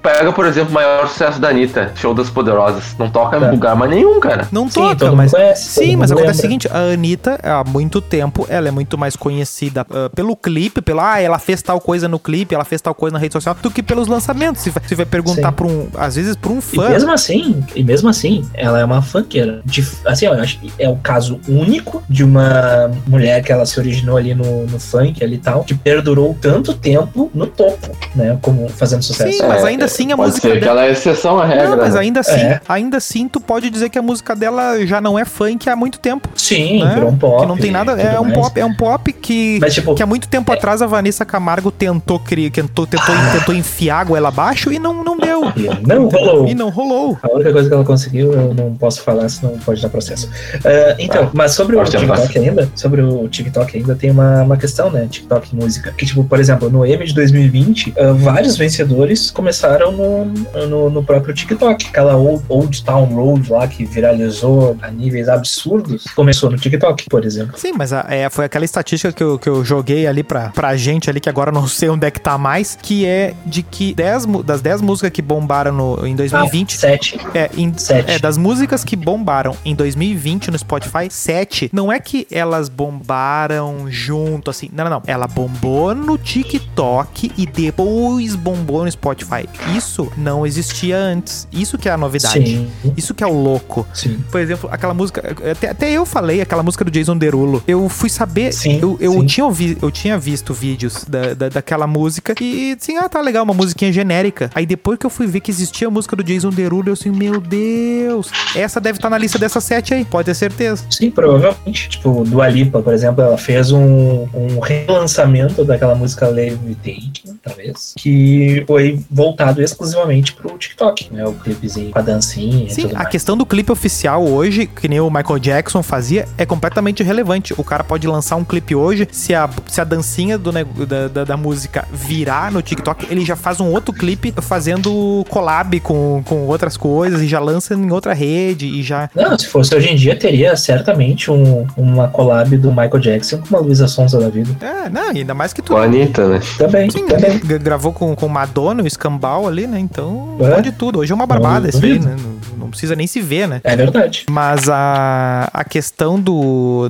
Pega, por exemplo, o maior sucesso da Anitta, Show das Poderosas. Não toca em lugar mais nenhum, cara. Não toca, mas... Conhece, sim, mas acontece o seguinte, a Anitta, há muito tempo, ela é muito mais conhecida pelo clipe, ela fez tal coisa no clipe, ela fez tal coisa na rede social, do que pelos lançamentos. Você vai perguntar às vezes pra um fã. E mesmo assim, ela é uma funkeira. Assim, eu acho que é o caso único de uma mulher que ela se originou ali no funk ali e tal, que perdurou tanto tempo no topo, né, como fazendo sucesso. Sim, mas ainda assim a música dela... Pode ser que ela é exceção à regra. Não, mas ainda assim tu pode dizer que a música dela já não é funk há muito tempo. Sim, né? Virou um pop. Que não tem nada, é um pop que, mas, tipo, que há muito tempo atrás a Vanessa Camargo tentou enfiar goela abaixo e não deu. E não rolou. A única coisa que ela conseguiu, eu não posso falar, senão pode dar processo. Mas sobre o TikTok ainda tem uma questão, né? TikTok música. Que, tipo, por exemplo, no M de 2020, vários vencedores começaram no próprio TikTok. Aquela Old Town Road lá que viralizou a níveis absurdos, começou no TikTok, por exemplo. Sim, mas foi aquela estatística que eu joguei ali pra gente ali, que agora não sei onde é que tá mais, que é de que das 10 músicas que bombaram em 2020... 7. Das músicas que bombaram em 2020 no Spotify, 7. Não é que elas bombaram junto, assim, não. Ela bombou no TikTok e depois bombou no Spotify. Isso não existia antes. Isso que é a novidade. Sim. Isso que é o louco. Sim. Por exemplo, aquela música... Até eu falei, aquela música do Jason Derulo. Eu fui saber... Eu tinha visto vídeos daquela música e assim, tá legal, uma musiquinha genérica. Aí depois que eu fui ver que existia a música do Jason Derulo, eu assim, meu Deus, essa deve estar na lista dessas 7 aí, pode ter certeza. Sim, provavelmente. Tipo, Dua Lipa, por exemplo, ela fez um relançamento daquela música Levitate, talvez, que foi voltado exclusivamente pro TikTok, né? O clipezinho com a dancinha. Sim, a questão do clipe oficial hoje, que nem o Michael Jackson fazia, é completamente irrelevante. O cara pode lançar um clipe hoje, se a dancinha da música virar no TikTok, ele já faz um outro clipe fazendo collab com outras coisas e já lança em outra rede e já... Não, se fosse hoje em dia, teria certamente uma collab do Michael Jackson com uma Luísa Sonza da vida. Ainda mais que tu... Com a Anitta, né? Também. Gravou com Madonna, o Escambau ali, né? Então, pode tudo. Hoje é uma barbada isso aí, né? Não precisa nem se ver, né? É verdade. Mas a questão do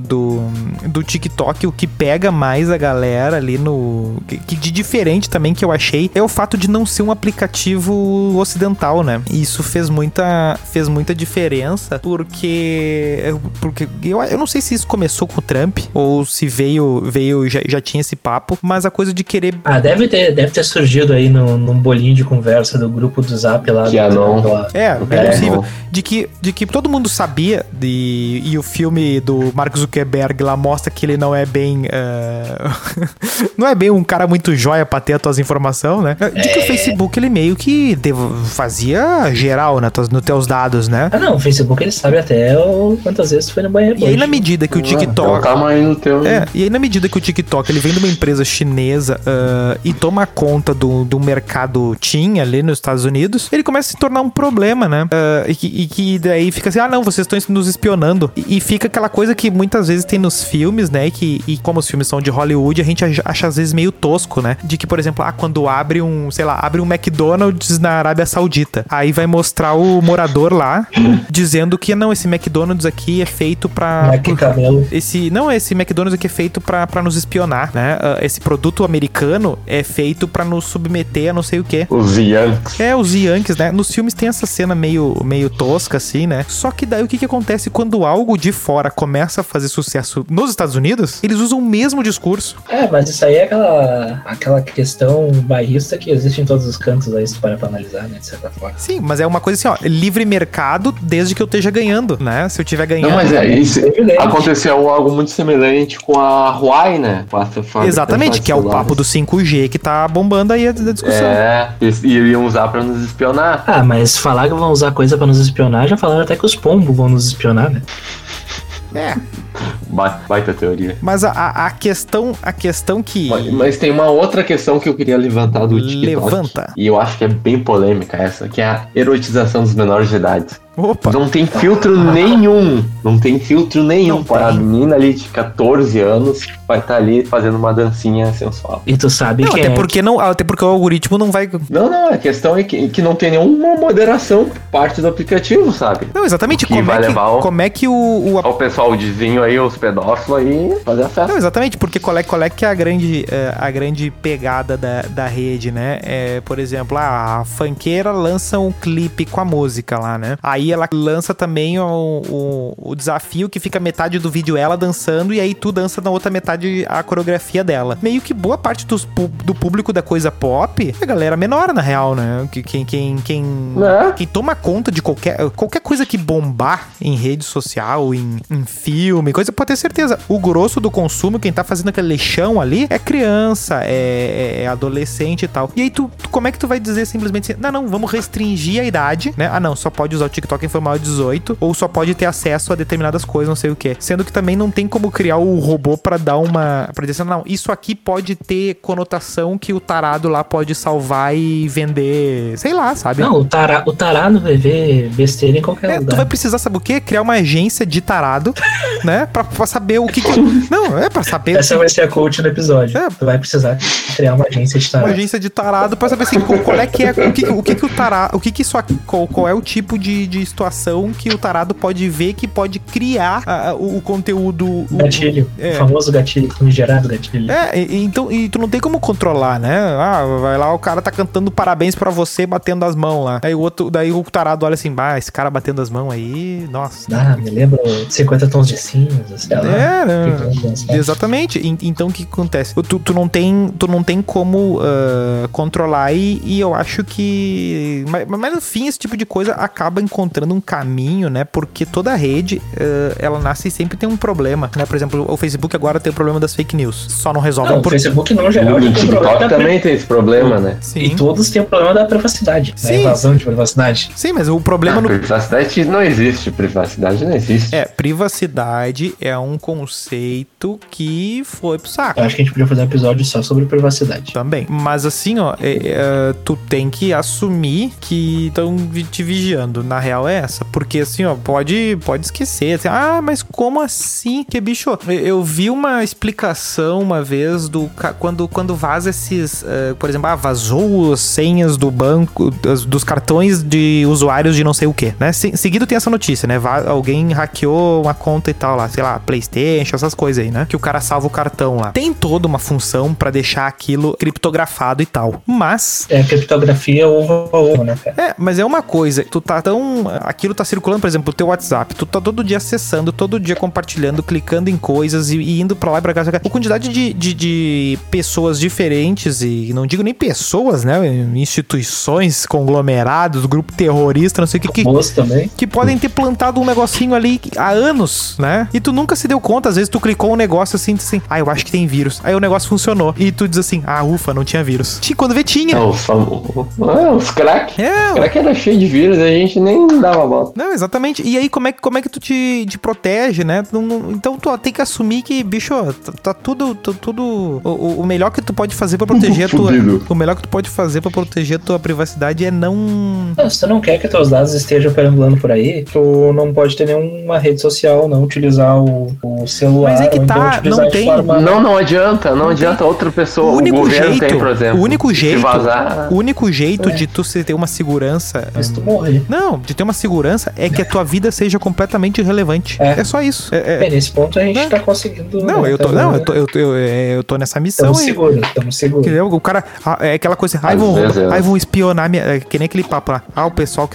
TikTok, o que pega mais a galera ali no... Que de diferente também que eu achei é o fato de não ser um aplicativo ocidental, né? E isso fez muita diferença porque eu não sei se isso começou com o Trump ou se veio já tinha esse papo, mas a coisa de querer... Ah, deve ter, deve ter surgido aí num bolinho de conversa do grupo do Zap lá. Que anão. É, bem possível. De que todo mundo sabia, e o filme do Mark Zuckerberg lá mostra que ele não é bem... não é bem um cara muito joia pra ter as tuas informações, né? De que o Facebook, ele meio que fazia geral nos teus dados, né? Ah, não, o Facebook, ele sabe até quantas vezes tu foi no banheiro. E aí, na medida que o TikTok... ele vem de uma empresa chinesa e toma conta do mercado Teen ali nos Estados Unidos, ele começa a se tornar um problema, né? E que daí fica assim, ah, não, vocês estão nos espionando. E fica aquela coisa que muitas vezes tem nos filmes, né? E como os filmes são de Hollywood, a gente acha às vezes meio tosco, né? De que, por exemplo, quando abre um McDonald's na Arábia Saudita, aí vai mostrar o morador lá, dizendo que, não, esse McDonald's aqui é feito pra... esse McDonald's aqui é feito pra nos espionar, né? Esse produto americano é feito pra nos submeter a não sei o quê. Os Yankees. Os Yankees, né? Nos filmes tem essa cena meio tosca, assim, né? Só que daí o que acontece quando algo de fora começa a fazer sucesso nos Estados Unidos? Eles usam o mesmo discurso. É, mas isso aí é aquela questão bairrista que existe em todos os cantos aí, se para pra analisar, né? De certa forma. Sim, mas é uma coisa assim, livre mercado desde que eu esteja ganhando, né? Se eu estiver ganhando... Não, mas isso aconteceu algo muito semelhante com a Huawei, né? Exatamente, que é o papo do 5G que tá bombando aí a discussão. É, e iriam usar pra nos espionar. Ah, mas falar que vão usar coisa pra nos espionar, já falaram até que os pombos vão nos espionar, né? É. Baita teoria. Mas a questão que... Mas tem uma outra questão que eu queria levantar do TikTok. Levanta. E eu acho que é bem polêmica essa, que é a erotização dos menores de idade. Opa. Não tem filtro nenhum para a menina ali de 14 anos que vai estar ali fazendo uma dancinha sensual. E tu sabe que até porque o algoritmo não vai... Não, a questão é que não tem nenhuma moderação por parte do aplicativo, sabe? Não, exatamente. Como é que o pessoalzinho aí, os pedófilos aí, fazer a festa. Não, exatamente, porque qual é que é a grande pegada da rede, né? É, por exemplo, a funkeira lança um clipe com a música lá, né? Aí ela lança também o desafio que fica metade do vídeo ela dançando e aí tu dança na outra metade a coreografia dela. Meio que boa parte do público da coisa pop é a galera menor, na real, né? Quem toma conta de qualquer coisa que bombar em rede social, em filme, coisa, pode ter certeza. O grosso do consumo, quem tá fazendo aquele lixão ali, é criança, é adolescente e tal. E aí tu como é que tu vai dizer simplesmente assim, não, vamos restringir a idade, né? Ah, não, só pode usar o TikTok em formal 18, ou só pode ter acesso a determinadas coisas, não sei o que. Sendo que também não tem como criar o robô pra dar uma... pra dizer, não, isso aqui pode ter conotação que o tarado lá pode salvar e vender, sei lá, sabe? Não, o tarado vai ver besteira em qualquer lugar. Tu vai precisar, sabe o quê? Criar uma agência de tarado, né? Pra saber o que... Não, é pra saber... Essa vai ser a coach do episódio. É. Tu vai precisar criar uma agência de tarado. Uma agência de tarado pra saber, assim, qual é que é... O que o tarado... O que isso aqui... Qual é o tipo de situação que o tarado pode ver que pode criar o conteúdo... Gatilho. O famoso gatilho, gerado gatilho. E tu não tem como controlar, né? Vai lá, o cara tá cantando parabéns pra você batendo as mãos lá. Aí o tarado olha assim, esse cara batendo as mãos aí, nossa. Ah, me lembra 50 tons de cinza, sei lá. Exatamente. Então, o que acontece? Tu não tem como controlar e eu acho que... Mas no fim, esse tipo de coisa acaba encontrando um caminho, né? Porque toda rede, ela nasce e sempre tem um problema, né? Por exemplo, o Facebook agora tem o problema das fake news. Só não resolve o problema. O Facebook não, geral. O TikTok também tem esse problema, né? Sim. E todos têm o problema da privacidade. Sim. Da invasão de privacidade. Sim, mas o problema... Privacidade não existe. Privacidade não existe. Privacidade é um conceito que foi pro saco. Eu acho que a gente podia fazer um episódio só sobre privacidade. Também. Mas assim, tu tem que assumir que estão te vigiando. Na real é essa. Porque assim, pode esquecer. Assim, mas como assim? Que bicho? Eu vi uma explicação uma vez do... Quando vaza esses... por exemplo, vazou as senhas do banco, dos cartões de usuários de não sei o quê, né? Seguido tem essa notícia, né? Alguém hackeou uma conta e tal lá, sei lá, Playstation, essas coisas aí, né? Que o cara salva o cartão lá. Tem toda uma função pra deixar aquilo criptografado e tal. Mas... é, criptografia ovo a ovo, né, cara? É, mas é uma coisa. Tu tá tão... aquilo tá circulando, por exemplo, o teu WhatsApp. Tu tá todo dia acessando, todo dia compartilhando, clicando em coisas e indo pra lá e pra cá. A quantidade de pessoas diferentes, e não digo nem pessoas, né? Instituições, conglomerados, grupo terrorista, não sei o que. Moço também. Que podem ter plantado um negocinho ali há anos, né? E tu nunca se deu conta. Às vezes tu clicou um negócio assim, assim, ah, eu acho que tem vírus. Aí o negócio funcionou. E tu diz assim, ah, ufa, não tinha vírus. Quando vê, tinha. Ufa, os crack. Os crack era cheio de vírus, a gente nem dava bola. Não, exatamente. E aí, como é que tu te protege, né? Então tu tem que assumir que, bicho, tá tudo o melhor que tu pode fazer pra proteger o melhor que tu pode fazer pra proteger a tua privacidade é não, se tu não quer que teus dados estejam perambulando por aí, tu não pode ter nenhuma rede social, não utilizar o celular. Mas é que tá, não tem. Não adianta, não adianta outra pessoa. O único jeito, tem, por exemplo, o único jeito de tu ter uma segurança. Mas tu morrer. Não, de ter uma segurança é que a tua vida seja completamente irrelevante. É só isso. Nesse ponto a gente tá conseguindo. Não, eu tô nessa missão. Estamos seguros. O cara, é aquela coisa, vão espionar minha, que nem aquele papo lá. O pessoal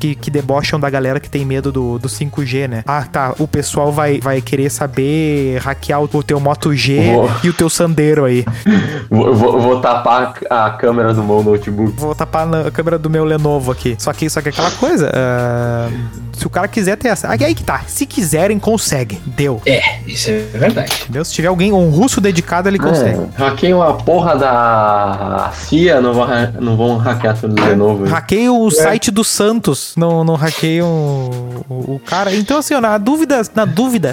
que debocham da galera que tem medo do 5G, né? Ah, tá, o pessoal vai querer saber hackear o teu Moto G e o teu Sandero aí. Vou tapar a câmera do meu notebook. Vou tapar a câmera do meu Lenovo aqui. Só que aquela coisa, se o cara quiser ter essa... Aí que tá, se quiserem, conseguem. Deu. Isso é verdade. Entendeu? Se tiver alguém, um russo dedicado, ele consegue. Hackeiam a porra da CIA, não vão hackear tudo de novo. Hackeiam o site do Santos, não hackeiam o cara. Então, assim, ó, na dúvida,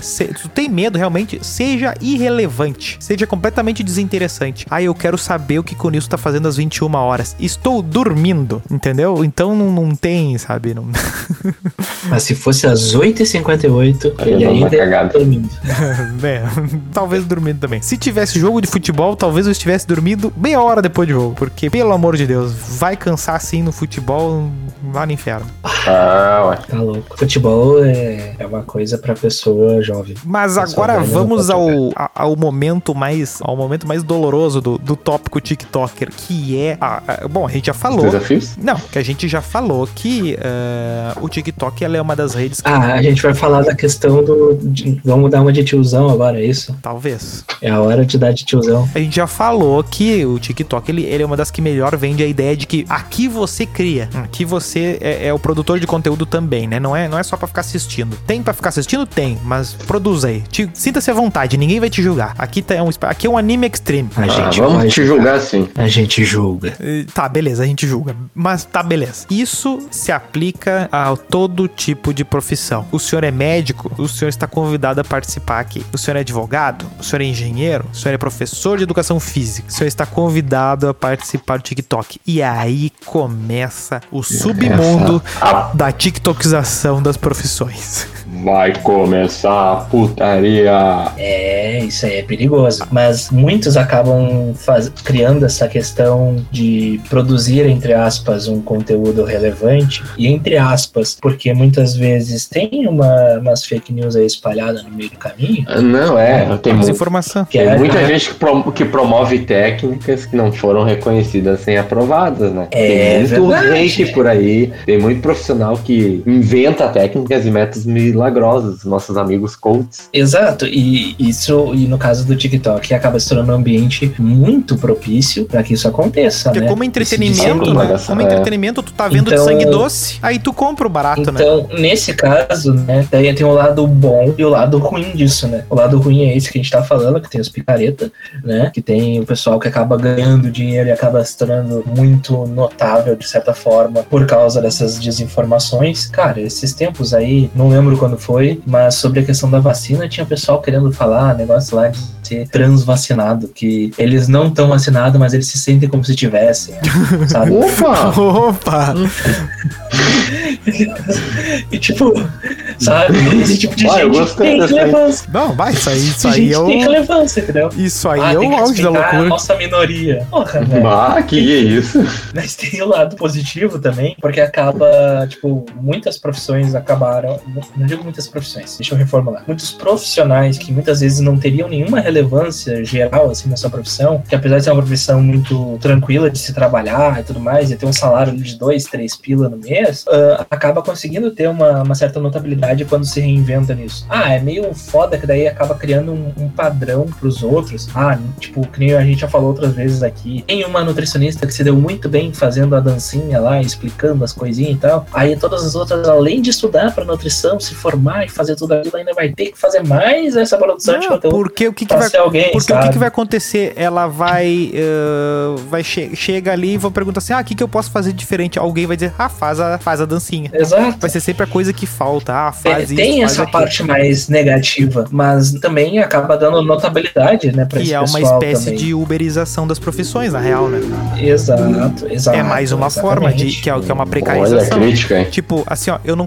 se tu tem medo realmente, seja irrelevante. Seja completamente desinteressante. Eu quero saber o que com isso tá fazendo às 21 horas. Estou dormindo, entendeu? Então não tem, sabe? Não... Mas se fosse às 8h58, ele ainda ia dormindo. Talvez dormindo também. Se tivesse jogo de futebol, talvez eu estivesse dormindo meia hora depois do jogo. Porque, pelo amor de Deus, vai cansar assim no futebol lá no inferno. Ué. Tá louco. Futebol é uma coisa pra pessoa jovem. Mas agora vamos ao momento mais doloroso do tópico TikToker, que é... a gente já falou... Desafios? Não, que a gente já falou que o TikTok ela é uma das redes... Que... a gente vai falar da questão do... vamos dar uma de tiozão agora, é isso? Talvez. É a hora de dar de tiozão. A gente já falou que o TikTok ele é uma das que melhor vende a ideia de que aqui você cria, aqui você é o produtor de conteúdo também, né? Não é só pra ficar assistindo. Tem pra ficar assistindo? Tem, mas produz aí. Sinta-se à vontade, ninguém vai te julgar. Aqui é um anime extreme. Vamos te julgar, sim. A gente julga. Tá, beleza, a gente julga. Mas tá, beleza. Isso se aplica a todo tipo de profissão. O senhor é médico? O senhor está convidado a participar aqui. O senhor é advogado? O senhor é engenheiro? O senhor é professor de educação física? O senhor está convidado a participar do TikTok. E aí começa o submundo da tiktokização das profissões. Vai começar a putaria. Isso aí é perigoso. Mas muitos acabam criando essa questão de produzir, entre aspas, um conteúdo relevante. E entre aspas, porque muitas vezes tem umas fake news aí espalhada no meio do caminho. Não, tem muita informação. Tem muita gente que promove técnicas que não foram reconhecidas sem aprovadas, né? Tem muito hate por aí. Tem muito profissional que inventa técnicas e métodos milagrosos, nossos amigos coaches. Exato, e no caso do TikTok acaba se tornando um ambiente muito propício para que isso aconteça, porque né? Como entretenimento, né? Como entretenimento, tu tá vendo, então, de sangue doce, aí tu compra o barato, então, né? Então, nesse caso, né, daí tem o lado bom e o lado ruim disso, né? O lado ruim é esse que a gente tá falando, que tem os picareta, né? Que tem o pessoal que acaba ganhando dinheiro e acaba se tornando muito notável, de certa forma, por causa dessas desinformações. Cara, esses tempos aí, não lembro quando foi, mas sobre a questão da vacina, tinha pessoal querendo falar negócio lá de ser transvacinado, que eles não estão vacinados, mas eles se sentem como se tivessem, sabe? Opa! E tipo, sabe? Esse tipo de gente tem relevância. Não, vai, isso aí eu... tem relevância, entendeu? Isso aí é o auge da loucura. A nossa minoria. Porra, velho. Ah, que é isso. Mas tem o lado positivo também, porque acaba, tipo, muitas profissões acabaram... Não digo muitas profissões, deixa eu reformular. Muitos profissionais que muitas vezes não teriam nenhuma relevância geral, assim, na sua profissão, que apesar de ser uma profissão muito tranquila de se trabalhar e tudo mais, e ter um salário de 2-3 pila no mês, acaba conseguindo ter uma certa notabilidade quando se reinventa nisso. Ah, é meio foda que daí acaba criando um padrão pros outros. Ah, tipo, que a gente já falou outras vezes aqui. Tem uma nutricionista que se deu muito bem fazendo a dancinha lá, explicando as coisinhas e tal. Aí todas as outras, além de estudar pra nutrição, se formar e fazer tudo aquilo, ainda vai ter que fazer mais essa produção de conteúdo. Porque o que vai ser alguém, porque sabe? O que vai acontecer? Ela vai chega ali e vão perguntar assim, ah, o que eu posso fazer diferente? Alguém vai dizer, ah, faz a dancinha. Exato. Vai ser sempre a coisa que falta. Ah, faz isso, tem essa parte mais negativa, mas também acaba dando notabilidade, né, pra esse pessoal também. E é uma espécie de uberização das profissões, na real, né? Exato. É mais uma forma de que é uma precarização. Olha a crítica, hein? Tipo, assim, ó, eu não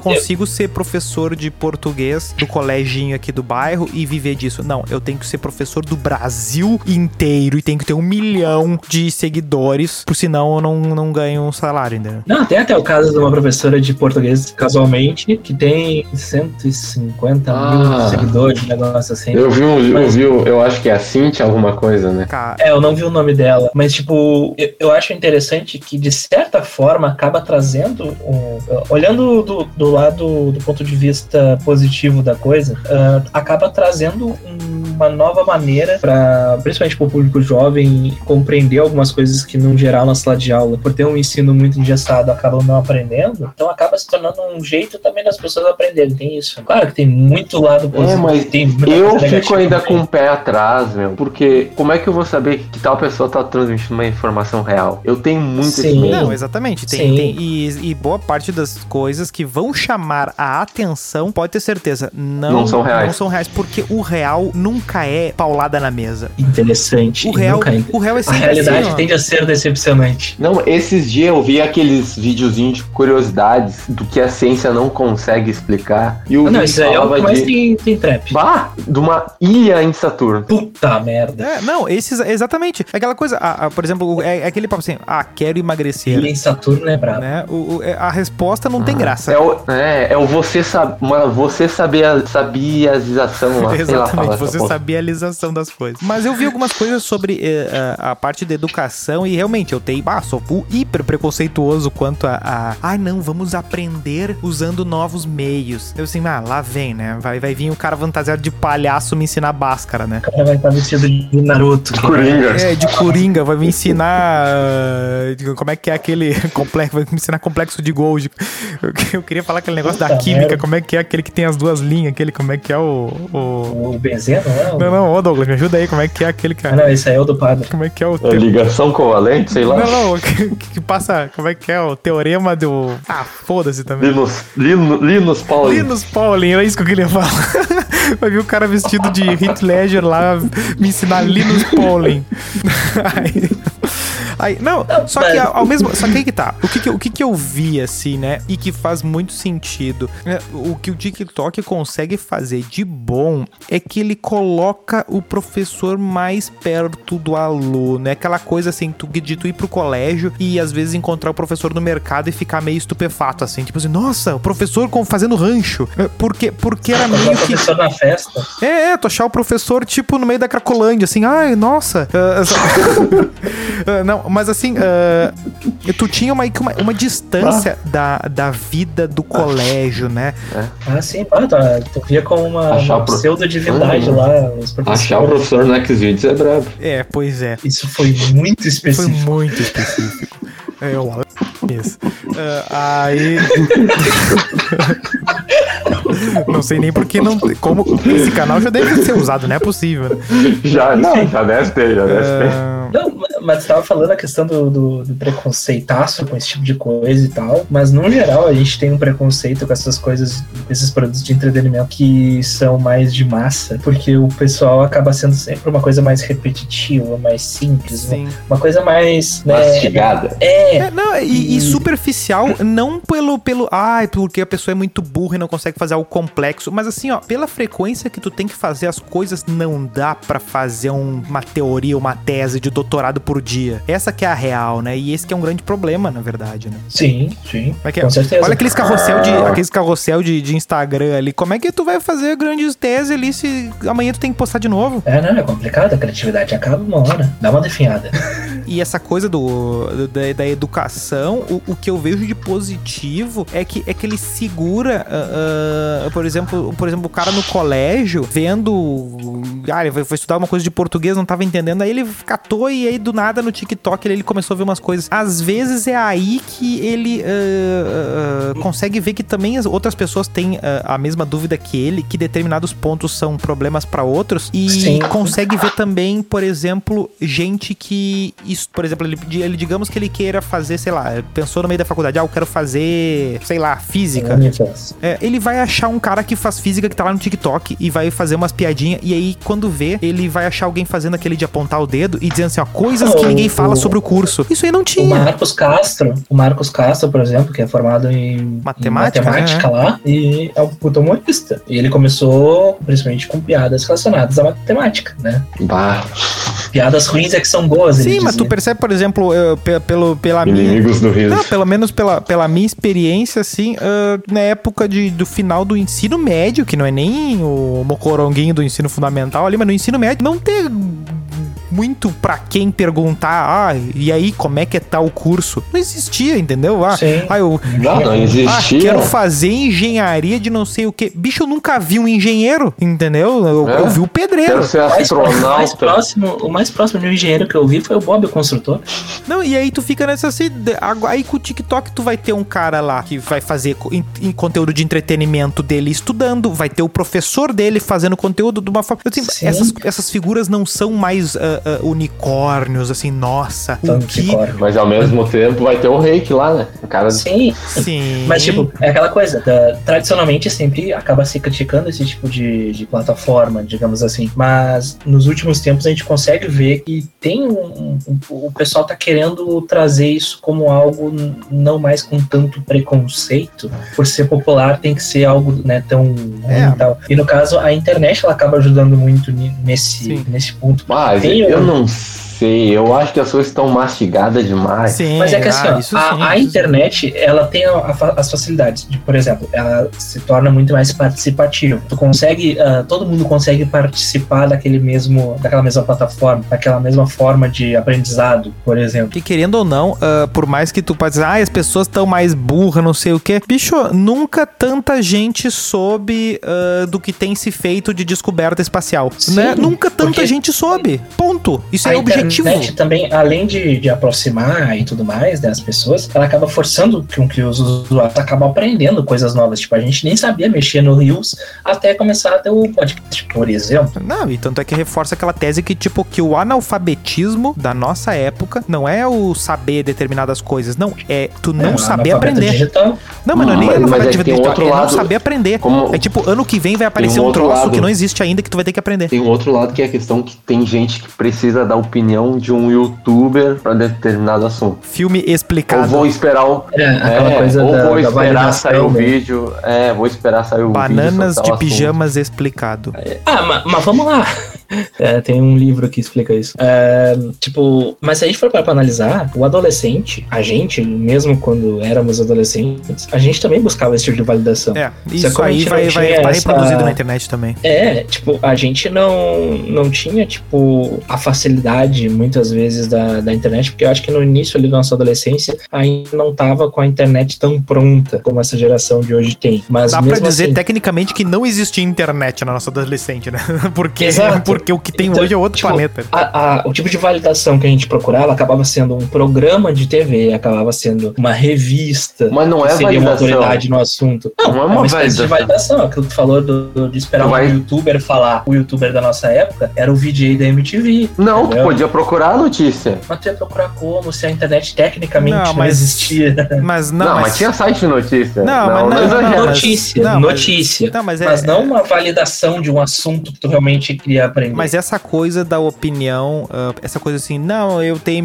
consigo ser professor de português do coleginho aqui do bairro e viver disso. Não, eu tenho que ser professor do Brasil inteiro e tenho que ter 1 milhão de seguidores, por senão eu não ganho um salário ainda. Não, tem até o caso de uma professora de português, casualmente, que tem 150 mil seguidores, um negócio assim. Eu acho que é a Cintia alguma coisa, né? Eu não vi o nome dela, mas tipo, eu acho interessante que de certa forma acaba trazendo olhando do lado, do ponto de vista positivo da coisa, acaba trazendo uma nova maneira pra, principalmente pro público jovem, compreender algumas coisas que no geral na sala de aula, por ter um ensino muito engessado, acabam não aprendendo. Então acaba se tornando um jeito também das pessoas aprenderem. Tem isso. Claro que tem muito lado positivo. Mas tem eu fico ainda também com o pé atrás, meu, porque como é que eu vou saber que tal pessoa tá transmitindo uma informação real? Eu tenho muito esse medo. Não, exatamente. E boa parte das coisas que vão chamar a atenção, pode ter certeza, não são reais. Não são reais, porque o real nunca é paulada na mesa. Interessante. O real é sempre a realidade assim, tende a ser decepcionante. Não, esses dias eu vi aqueles videozinhos de curiosidades do que a ciência não consegue explicar. E o não, isso aí é o que mais tem trap. Bah, de uma ilha em Saturno. Puta merda. É, não, esses, exatamente. Aquela coisa, por exemplo, é aquele papo assim, quero emagrecer. Ilha em Saturno é brabo. Né? A resposta não tem graça. É o você sabiazização. Exatamente, você sabialização das coisas. Mas eu vi algumas coisas sobre a parte da educação e realmente eu tenho, sou hiper preconceituoso quanto não, vamos aprender usando novos meios. Eu assim, lá vem, né? Vai vir um cara fantasiado de palhaço me ensinar Bhaskara, né? O cara vai estar vestido de Naruto. De Coringa. De Coringa, vai me ensinar como é que é aquele complexo, vai me ensinar complexo de Golgi. Eu queria falar aquele negócio da química, merda. Como é que é aquele que tem as duas linhas, aquele, como é que é o benzeno, não é? Não, ô Douglas, me ajuda aí, como é que é aquele cara? Não, esse aí é o do padre. Como é que é o... ligação covalente, sei lá. Não, que passa, como é que é o teorema do... foda-se também. Linus Pauling. Linus Pauling, era isso que eu queria falar. Vai vir o cara vestido de Heath Ledger lá me ensinar Linus Pauling. Aí, não, só que ao mesmo... Só que aí que tá. O que eu vi, assim, né? E que faz muito sentido. O que o TikTok consegue fazer de bom é que ele coloca o professor mais perto do aluno. É aquela coisa, assim, de tu ir pro colégio e, às vezes, encontrar o professor no mercado e ficar meio estupefato, assim. Tipo assim, nossa, o professor fazendo rancho. Porque era meio que... professor na festa. Tu achar o professor, tipo, no meio da Cracolândia, assim. Ai, nossa. Não, mas assim, tu tinha uma distância da vida do colégio, né? Sim, tu via como uma pseudo-divindade lá. Achar o professor no X-Videos é brabo. Pois é. Isso foi muito específico. Isso. Aí... Não sei nem porque não... Como esse canal já deve ser usado, não é possível. Já deve ter. Não, Mas tu tava falando a questão do preconceitaço com esse tipo de coisa e tal, mas no geral a gente tem um preconceito com essas coisas, esses produtos de entretenimento que são mais de massa, porque o pessoal acaba sendo sempre uma coisa mais repetitiva, mais simples, sim, uma coisa mais, né, mastigada. E superficial, não pelo porque a pessoa é muito burra e não consegue fazer algo complexo, mas assim, ó, pela frequência que tu tem que fazer as coisas, não dá pra fazer uma teoria, uma tese de doutorado por dia. Essa que é a real, né? E esse que é um grande problema, na verdade, né? Sim. Como é que é? Com certeza. Olha aqueles carrossel de Instagram ali. Como é que tu vai fazer grandes teses ali se amanhã tu tem que postar de novo? É complicado. A criatividade acaba uma hora. Dá uma definhada. E essa coisa da educação, o que eu vejo de positivo é que ele segura, por exemplo, o cara no colégio vendo, ele foi estudar uma coisa de português, não tava entendendo, aí ele catou e aí do nada no TikTok ele começou a ver umas coisas. Às vezes é aí que ele consegue ver que também as outras pessoas têm a mesma dúvida que ele, que determinados pontos são problemas pra outros, e sim, consegue ver também, por exemplo, gente que isso, por exemplo, ele digamos que ele queira fazer, sei lá, pensou no meio da faculdade, eu quero fazer, sei lá, física. Ele vai achar um cara que faz física que tá lá no TikTok e vai fazer umas piadinhas, e aí quando vê, ele vai achar alguém fazendo aquele de apontar o dedo e dizendo assim, ó, coisas que ninguém fala sobre o curso. Isso aí não tinha. O Marcos Castro, por exemplo, que é formado em matemática lá, e é um puto humorista. E ele começou principalmente com piadas relacionadas à matemática, né? Bah. Piadas ruins é que são boas, sim, mas tu percebe, por exemplo, pela minha experiência, assim, na época do final do ensino médio, que não é nem o mocoronguinho do ensino fundamental ali, mas no ensino médio não ter muito pra quem perguntar, e aí, como é que é tal curso? Não existia, entendeu? Não existia. Quero fazer engenharia de não sei o quê. Bicho, eu nunca vi um engenheiro, entendeu? Eu vi o pedreiro. Quero ser astronauta. O mais próximo de um engenheiro que eu vi foi o Bob, o construtor. Não, e aí tu fica nessa assim, aí com o TikTok tu vai ter um cara lá que vai fazer em conteúdo de entretenimento dele estudando, vai ter o professor dele fazendo conteúdo de uma forma... Assim, essas figuras não são mais... unicórnios, assim, nossa, mas ao mesmo tempo vai ter o reiki lá, né? O cara... Sim. Mas tipo, é aquela coisa, tradicionalmente sempre acaba se criticando esse tipo de plataforma, digamos assim, mas nos últimos tempos a gente consegue ver que tem o pessoal tá querendo trazer isso como algo não mais com tanto preconceito, por ser popular tem que ser algo, né, tão ruim e tal. E no caso, a internet ela acaba ajudando muito nesse ponto. Eu não sei, eu acho que as coisas estão mastigadas demais. Sim, mas é que assim, a internet, ela tem as facilidades de, por exemplo, ela se torna muito mais participativa. Tu consegue, todo mundo consegue participar daquela mesma plataforma, daquela mesma forma de aprendizado, por exemplo. E querendo ou não, por mais que tu pode dizer, as pessoas estão mais burras, não sei o quê. Bicho, nunca tanta gente soube do que tem se feito de descoberta espacial. Sim, né? Nunca tanta gente soube. Ponto. Isso é objetivo. A internet também, além de aproximar e tudo mais, né, as pessoas, ela acaba forçando que os usuários acabam aprendendo coisas novas. Tipo, a gente nem sabia mexer no Reels até começar a ter o podcast, por exemplo. Não, e tanto é que reforça aquela tese que, tipo, que o analfabetismo da nossa época não é o saber determinadas coisas, não. É tu não saber aprender. Digital. Não, mas não é analfabetismo digital, é não saber aprender. Como... É tipo, ano que vem vai aparecer um troço que não existe ainda que tu vai ter que aprender. Tem um outro lado que é a questão que tem gente que precisa da opinião de um youtuber pra determinado assunto. Filme explicado. Ou vou esperar sair o vídeo. Vou esperar sair o vídeo. Bananas de pijamas explicado. Mas vamos lá. Tem um livro que explica isso. Mas se a gente for para analisar, o adolescente, a gente, mesmo quando éramos adolescentes, a gente também buscava esse tipo de validação. Isso aí vai reproduzido na internet também. A gente não tinha, a facilidade, muitas vezes, da internet, porque eu acho que no início ali da nossa adolescência, ainda não tava com a internet tão pronta como essa geração de hoje tem. Mas dá mesmo pra dizer, tecnicamente, que não existia internet na nossa adolescente, né? Porque porque o que tem então, hoje é outro tipo, planeta. O tipo de validação que a gente procurava acabava sendo um programa de TV, acabava sendo uma revista. Mas não é que seria validação. Uma autoridade no assunto. Não, não é uma espécie de validação. Aquilo que tu falou de esperar um youtuber falar. O youtuber da nossa época era o VJ da MTV. Não, entendeu? Tu podia procurar a notícia. Mas tu ia procurar como? Se a internet tecnicamente não existia. Mas tinha site de notícia. Notícia. Mas não uma validação de um assunto que tu realmente queria aprender. Mas essa coisa da opinião, essa coisa assim, não, eu tenho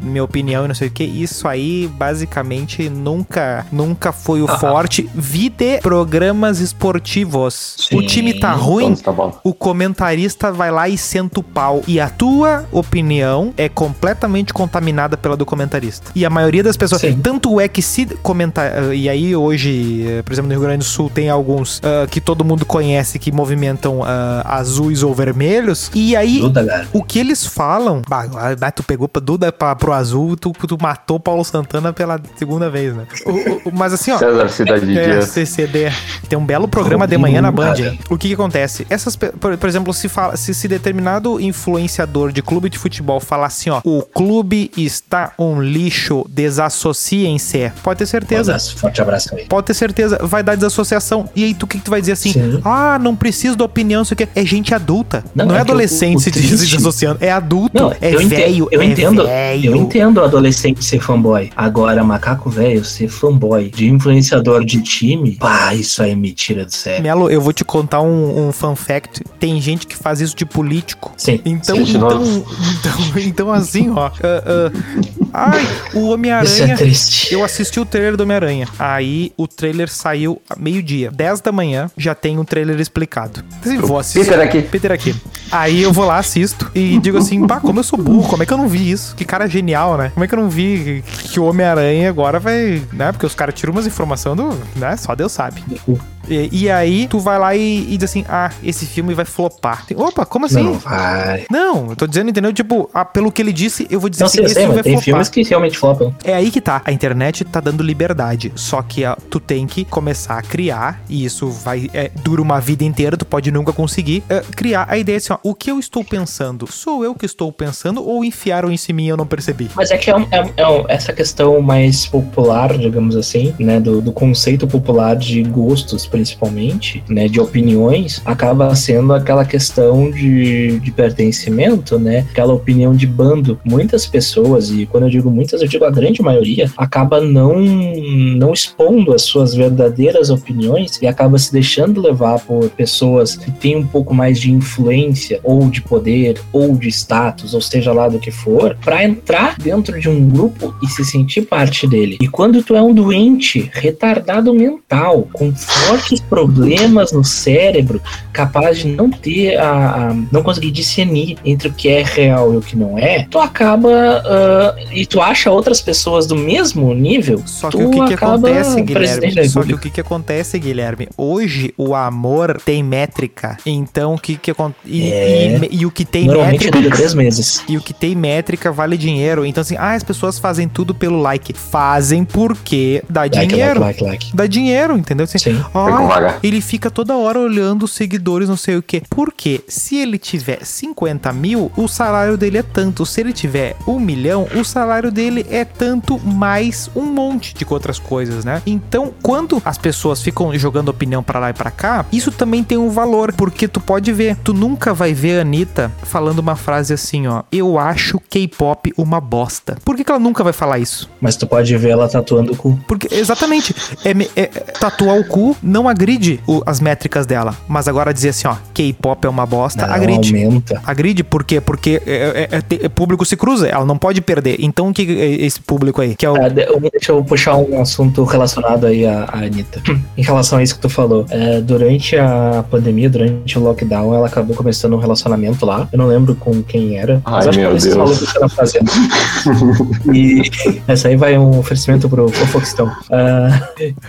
minha opinião e não sei o que, isso aí basicamente nunca foi o forte. Vide programas esportivos. Sim, o time tá ruim, tá bom. O comentarista vai lá e senta o pau. E a tua opinião é completamente contaminada pela do comentarista. E a maioria das pessoas, sim. Tanto é que se comentar, e aí hoje, por exemplo, no Rio Grande do Sul tem alguns que todo mundo conhece que movimentam azuis ou vermelhos, e aí Duda, o que eles falam, tu pegou pra Duda pro azul, tu matou Paulo Santana pela segunda vez, né? Mas assim, ó, César Cidade de Dias. CCD, tem um belo programa de manhã na Band, hein? O que acontece? Essas, por exemplo, se determinado influenciador de clube de futebol falar assim, ó, o clube está um lixo, desassociem-se, pode ter certeza. Forte abraço aí. Pode ter certeza, vai dar desassociação. E aí, tu o que tu vai dizer assim? Sim. Ah, não preciso da opinião, isso aqui é gente adulta. Não é adolescente se desassociando, é adulto, não, é velho. Eu entendo adolescente ser fanboy. Agora, macaco velho ser fanboy de influenciador de time, pá, isso aí me tira do sério. Melo, eu vou te contar um fun fact. Tem gente que faz isso de político. Sim. Então assim, ó. Ai, o Homem-Aranha. Isso é triste. Eu assisti o trailer do Homem-Aranha. Aí o trailer saiu meio-dia. 10 da manhã já tem um trailer explicado. Vou assistir. Peter aqui. Aí eu vou lá, assisto e digo assim, pá, como eu sou burro, como é que eu não vi isso? Que cara genial, né? Como é que eu não vi que o Homem-Aranha agora vai, né? Porque os caras tiram umas informações do, né? Só Deus sabe. E aí, tu vai lá e diz assim, ah, esse filme vai flopar. Opa, como assim? Não vai. Não, eu tô dizendo, entendeu? Tipo, pelo que ele disse, eu vou dizer que esse filme vai flopar. Tem filmes que realmente flopam. É aí que tá. A internet tá dando liberdade. Só que tu tem que começar a criar, e isso vai dura uma vida inteira, tu pode nunca conseguir, criar a ideia assim, ó, o que eu estou pensando? Sou eu que estou pensando ou enfiaram isso em mim e eu não percebi? Mas é que essa questão mais popular, digamos assim, né, do conceito popular de gostos, principalmente, né, de opiniões, acaba sendo aquela questão de pertencimento, né, aquela opinião de bando. Muitas pessoas, e quando eu digo muitas, eu digo a grande maioria, acaba não expondo as suas verdadeiras opiniões e acaba se deixando levar por pessoas que têm um pouco mais de influência, ou de poder, ou de status, ou seja lá do que for, pra entrar dentro de um grupo e se sentir parte dele. E quando tu é um doente, retardado mental, com fortes problemas no cérebro, capaz de não ter não conseguir discernir entre o que é real e o que não é, tu acaba e tu acha outras pessoas do mesmo nível. Só que o que acontece, Guilherme? Hoje o amor tem métrica. Então o que acontece? E o que tem métrica dura 3 meses. E o que tem métrica vale dinheiro. Então assim, as pessoas fazem tudo pelo like. Fazem porque dá dinheiro. Like. Dá dinheiro, entendeu? Assim, sim. Ele fica toda hora olhando os seguidores, não sei o quê. Porque se ele tiver 50 mil, o salário dele é tanto. Se ele tiver 1 milhão, o salário dele é tanto, mais um monte de outras coisas, né? Então, quando as pessoas ficam jogando opinião pra lá e pra cá, isso também tem um valor, porque tu pode ver, tu nunca vai ver a Anitta falando uma frase assim, ó, eu acho K-pop uma bosta. Por que ela nunca vai falar isso? Mas tu pode ver ela tatuando o cu. Porque, exatamente. Tatuar o cu não agride as métricas dela, mas agora dizer assim, ó, K-pop é uma bosta, não, agride. Aumenta. Agride, por quê? Porque público se cruza, ela não pode perder. Então, o que é esse público aí? Que é deixa eu puxar um assunto relacionado aí à Anitta. Em relação a isso que tu falou, durante a pandemia, durante o lockdown, ela acabou começando um relacionamento lá, eu não lembro com quem era. Ai, mas acho meu que Deus. Falou que ela fazia. E essa aí vai um oferecimento pro Foxtão.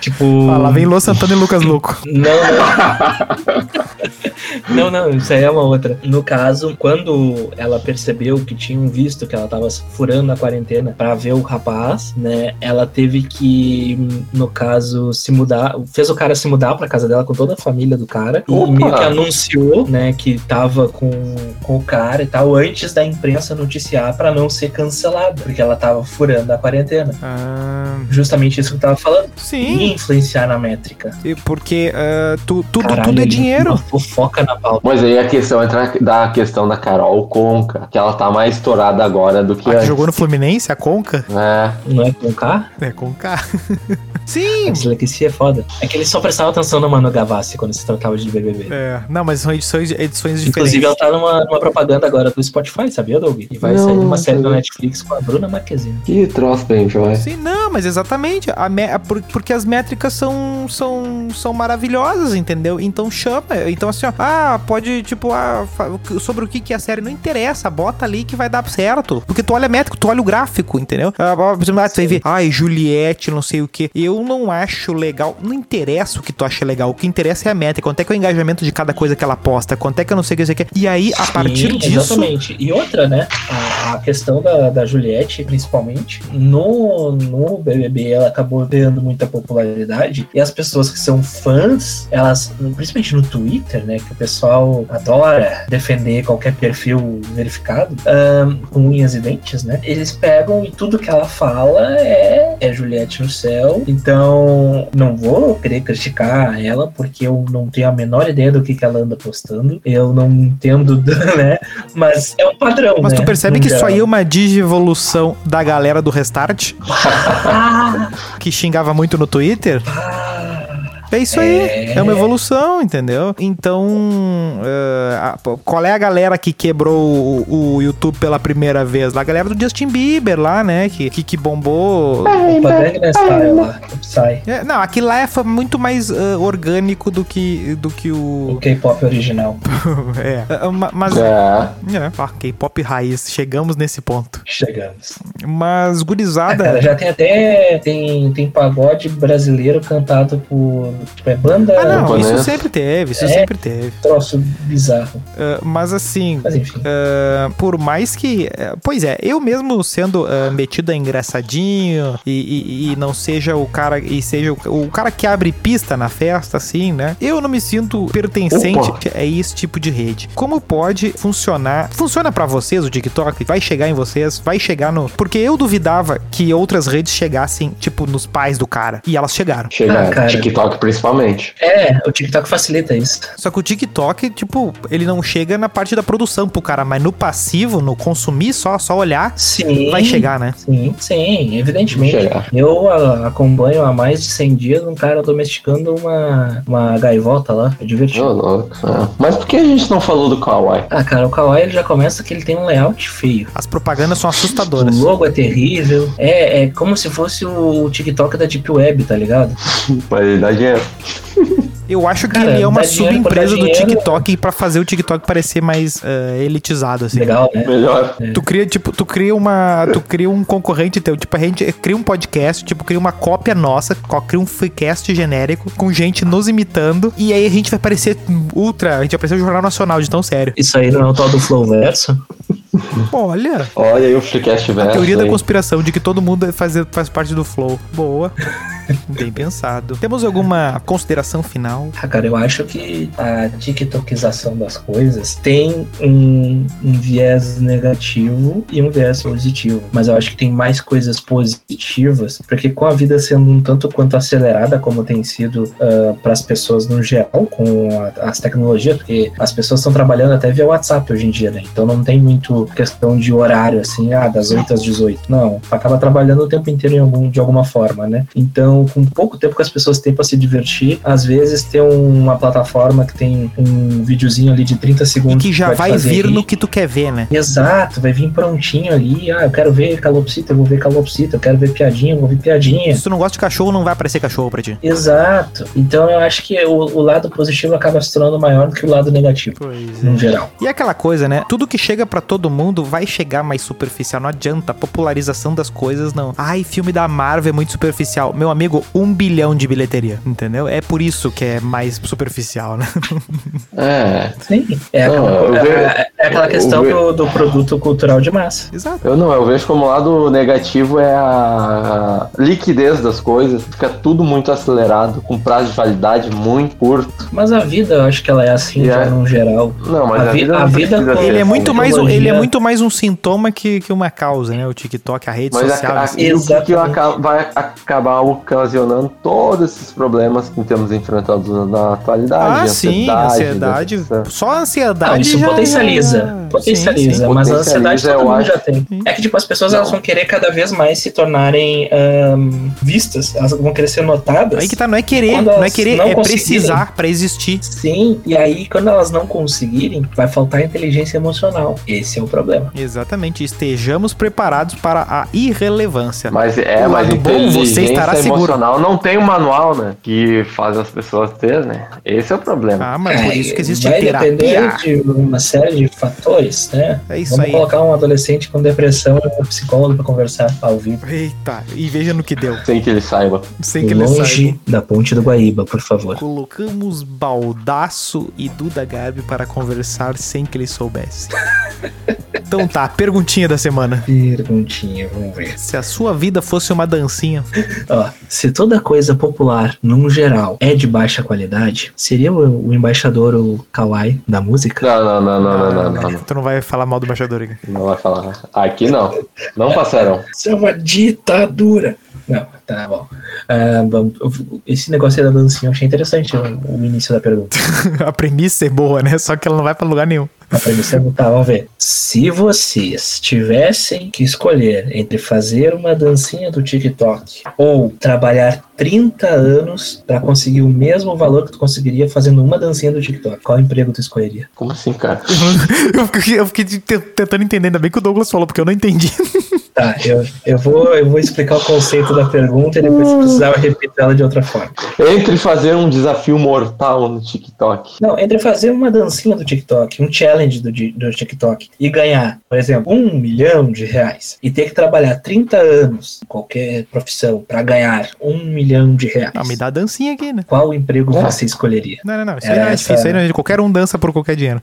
Tipo... Ah, lá vem Lô Santana e Lucas Louco. Não. Não, isso aí é uma outra. No caso, quando ela percebeu que tinham visto que ela tava furando a quarentena pra ver o rapaz, né, ela teve que, no caso, se mudar, fez o cara se mudar pra casa dela com toda a família do cara. Opa! E meio que anunciou, né, que tava com o cara e tal, antes da imprensa noticiar pra não ser cancelada, porque ela tava furando a quarentena. Justamente isso que eu tava falando. Sim. E influenciar na métrica. E porque tudo é dinheiro. Fofoca na pauta. Mas aí a questão entra da questão da Carol Conca, que ela tá mais estourada agora do que antes. Jogou no Fluminense, a Conca? É. Não é Conca? É Conca. Sim! A dislexia é foda. É que eles só prestavam atenção no Manu Gavassi quando se tratava de BBB. É. Não, mas são edições diferentes. Inclusive, ela tá numa propaganda agora do Spotify, sabia, Doug? E vai sair uma série da Netflix com a Bruna Marquezine. Que troço, bem, João. Sim, não, mas exatamente. Porque as métricas são maravilhosas, entendeu? Então chama. Então assim, ó, pode, tipo, sobre o que é a série, não interessa, bota ali que vai dar certo. Porque tu olha a métrica, tu olha o gráfico, entendeu? Tu vai ver, Juliette, não sei o que. Eu não acho legal, não interessa o que tu acha legal, o que interessa é a métrica, quanto é que é o engajamento de cada coisa que ela posta, quanto é que eu não sei o que, E aí, a partir disso... Exatamente. E outra, né, a questão da Juliette, principalmente, no BBB, ela acabou ganhando muita popularidade, e as pessoas que são fãs, elas, principalmente no Twitter, né, que o pessoal adora defender qualquer perfil verificado, com unhas e dentes, né, eles pegam e tudo que ela fala é Juliette no céu, então não vou querer criticar ela, porque eu não tenho a menor ideia do que ela anda postando, eu não entendo, né, mas é um padrão, mas né? Tu percebe que isso aí é uma digievolução da galera do Restart? Que xingava muito no Twitter? É isso aí, é uma evolução, entendeu? Então, qual é a galera que quebrou o YouTube pela primeira vez? A galera do Justin Bieber lá, né? Que bombou. Não, aquilo lá foi muito mais orgânico do que o K-pop original. K-pop raiz, chegamos nesse ponto. Chegamos. Mas, gurizada... cara, já tem até tem pagode brasileiro cantado por... tipo, é banda... isso sempre teve, sempre teve. Troço bizarro. Mas assim, por mais que... pois é, eu mesmo sendo metido a engraçadinho e não seja o cara... e seja o cara que abre pista na festa, assim, né? Eu não me sinto pertencente a esse tipo de rede. Como pode funcionar? Funciona pra vocês o TikTok? Vai chegar em vocês? Vai chegar no... Porque eu duvidava que outras redes chegassem, tipo, nos pais do cara. E elas chegaram. Chegaram. TikTok principalmente. O TikTok facilita isso. Só que o TikTok, tipo, ele não chega na parte da produção pro cara, mas no passivo, no consumir, só olhar, sim, vai chegar, né? Sim, evidentemente. Eu acompanho há mais de 100 dias um cara domesticando uma gaivota lá, é divertido. Mas por que a gente não falou do Kawaii? Cara, o Kawaii ele já começa que ele tem um layout feio. As propagandas são assustadoras. O logo é terrível. É como se fosse o TikTok da Deep Web, tá ligado? Mas ele dá dinheiro. Eu acho que ele é uma subempresa do TikTok pra fazer o TikTok parecer mais elitizado, assim. Legal, né? Melhor. Tu cria um concorrente teu, tipo, a gente cria um podcast, tipo, cria uma cópia nossa, cria um Freecast genérico, com gente nos imitando, e aí a gente vai parecer a gente vai parecer o Jornal Nacional de tão sério. Isso aí não é o tal do Flowverso? Olha aí o Freecast Verso. A teoria da conspiração de que todo mundo faz parte do Flow. Boa. Bem pensado. Temos alguma consideração final? Cara, eu acho que a tiktokização das coisas tem um viés negativo e um viés positivo. Mas eu acho que tem mais coisas positivas, porque com a vida sendo um tanto quanto acelerada como tem sido para as pessoas no geral, com as tecnologias, porque as pessoas estão trabalhando até via WhatsApp hoje em dia, né? Então não tem muito questão de horário, assim, das 8 às 18. Não, acaba trabalhando o tempo inteiro de alguma forma, né? Então, com pouco tempo que as pessoas têm para se divertir, às vezes tem uma plataforma que tem um videozinho ali de 30 segundos. E que já vai vir no que tu quer ver, né? Exato, vai vir prontinho ali. Eu quero ver calopsita, eu vou ver calopsita. Eu quero ver piadinha, eu vou ver piadinha. Se tu não gosta de cachorro, não vai aparecer cachorro pra ti. Exato. Então, eu acho que o lado positivo acaba se tornando maior do que o lado negativo, no geral. E aquela coisa, né? Tudo que chega pra todo mundo vai chegar mais superficial, não adianta, a popularização das coisas não. Ai, filme da Marvel é muito superficial. Meu amigo, 1 bilhão de bilheteria, entendeu? É por isso que é mais superficial, né? É. Sim, é, não, aquela questão do produto cultural de massa. Exato. Eu vejo como lado negativo é a liquidez das coisas, fica tudo muito acelerado, com prazo de validade muito curto. Mas a vida, eu acho que ela é assim, no geral. Não, mas a vida ele é muito mais um, sintoma que uma causa, né? O TikTok, a rede social. Isso que vai acabar ocasionando todos esses problemas que temos enfrentado na atualidade. Ah, sim, ansiedade. Só a ansiedade. Não, isso já potencializa, sim. Mas potencializa, a ansiedade todo mundo já tem. É que tipo, as pessoas elas vão querer cada vez mais se tornarem vistas, elas vão querer ser notadas. Aí que tá, não é querer, é precisar pra existir. Sim, e aí quando elas não conseguirem, vai faltar inteligência emocional. Esse é o problema. Exatamente, estejamos preparados para a irrelevância. Mas inteligência emocional não tem um manual, né, que faz as pessoas ter, né? Esse é o problema. Ah, mas por isso que existe terapia. Vai depender de uma série de fatores, né? É isso. Vamos aí colocar um adolescente com depressão e um psicólogo pra conversar ao vivo. Eita, e veja no que deu. Sem que ele saiba. Longe da ponte do Guaíba, por favor. Colocamos Baldaço e Duda Garbi para conversar sem que ele soubesse. Então tá, perguntinha da semana. Perguntinha, vamos ver. Se a sua vida fosse uma dancinha. Ó, se toda coisa popular, num geral, é de baixa qualidade, seria o embaixador, o Kawai, da música? Não. Tu não vai falar mal do embaixador aqui. Não vai falar. Aqui não. Não passarão. Isso é uma ditadura. Não, tá bom. Esse negócio da dancinha eu achei interessante o início da pergunta. A premissa é boa, né? Só que ela não vai pra lugar nenhum. A premissa é boa, tá, vamos ver. Se vocês tivessem que escolher entre fazer uma dancinha do TikTok ou trabalhar 30 anos pra conseguir o mesmo valor que tu conseguiria fazendo uma dancinha do TikTok, qual emprego tu escolheria? Como assim, cara? Eu fiquei tentando entender, ainda bem que o Douglas falou, porque eu não entendi. Tá, eu vou explicar o conceito da pergunta e depois, se precisar, eu repito ela de outra forma. Entre fazer um desafio mortal no TikTok. Não, entre fazer uma dancinha do TikTok, um challenge do TikTok e ganhar, por exemplo, R$1 milhão e ter que trabalhar 30 anos, qualquer profissão, pra ganhar R$1 milhão. Ah, me dá a dancinha aqui, né? Qual emprego você escolheria? Não. Isso aí não é difícil. Isso aí não é... Qualquer um dança por qualquer dinheiro.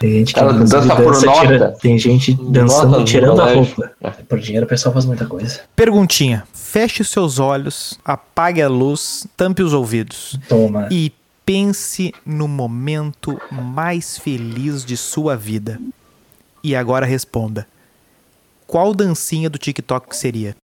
Tem gente que dança por nota. Tem gente dançando tirando a roupa. Por dinheiro o pessoal faz muita coisa. Perguntinha. Feche os seus olhos, apague a luz, tampe os ouvidos. Toma. E pense no momento mais feliz de sua vida. E agora responda. Qual dancinha do TikTok seria?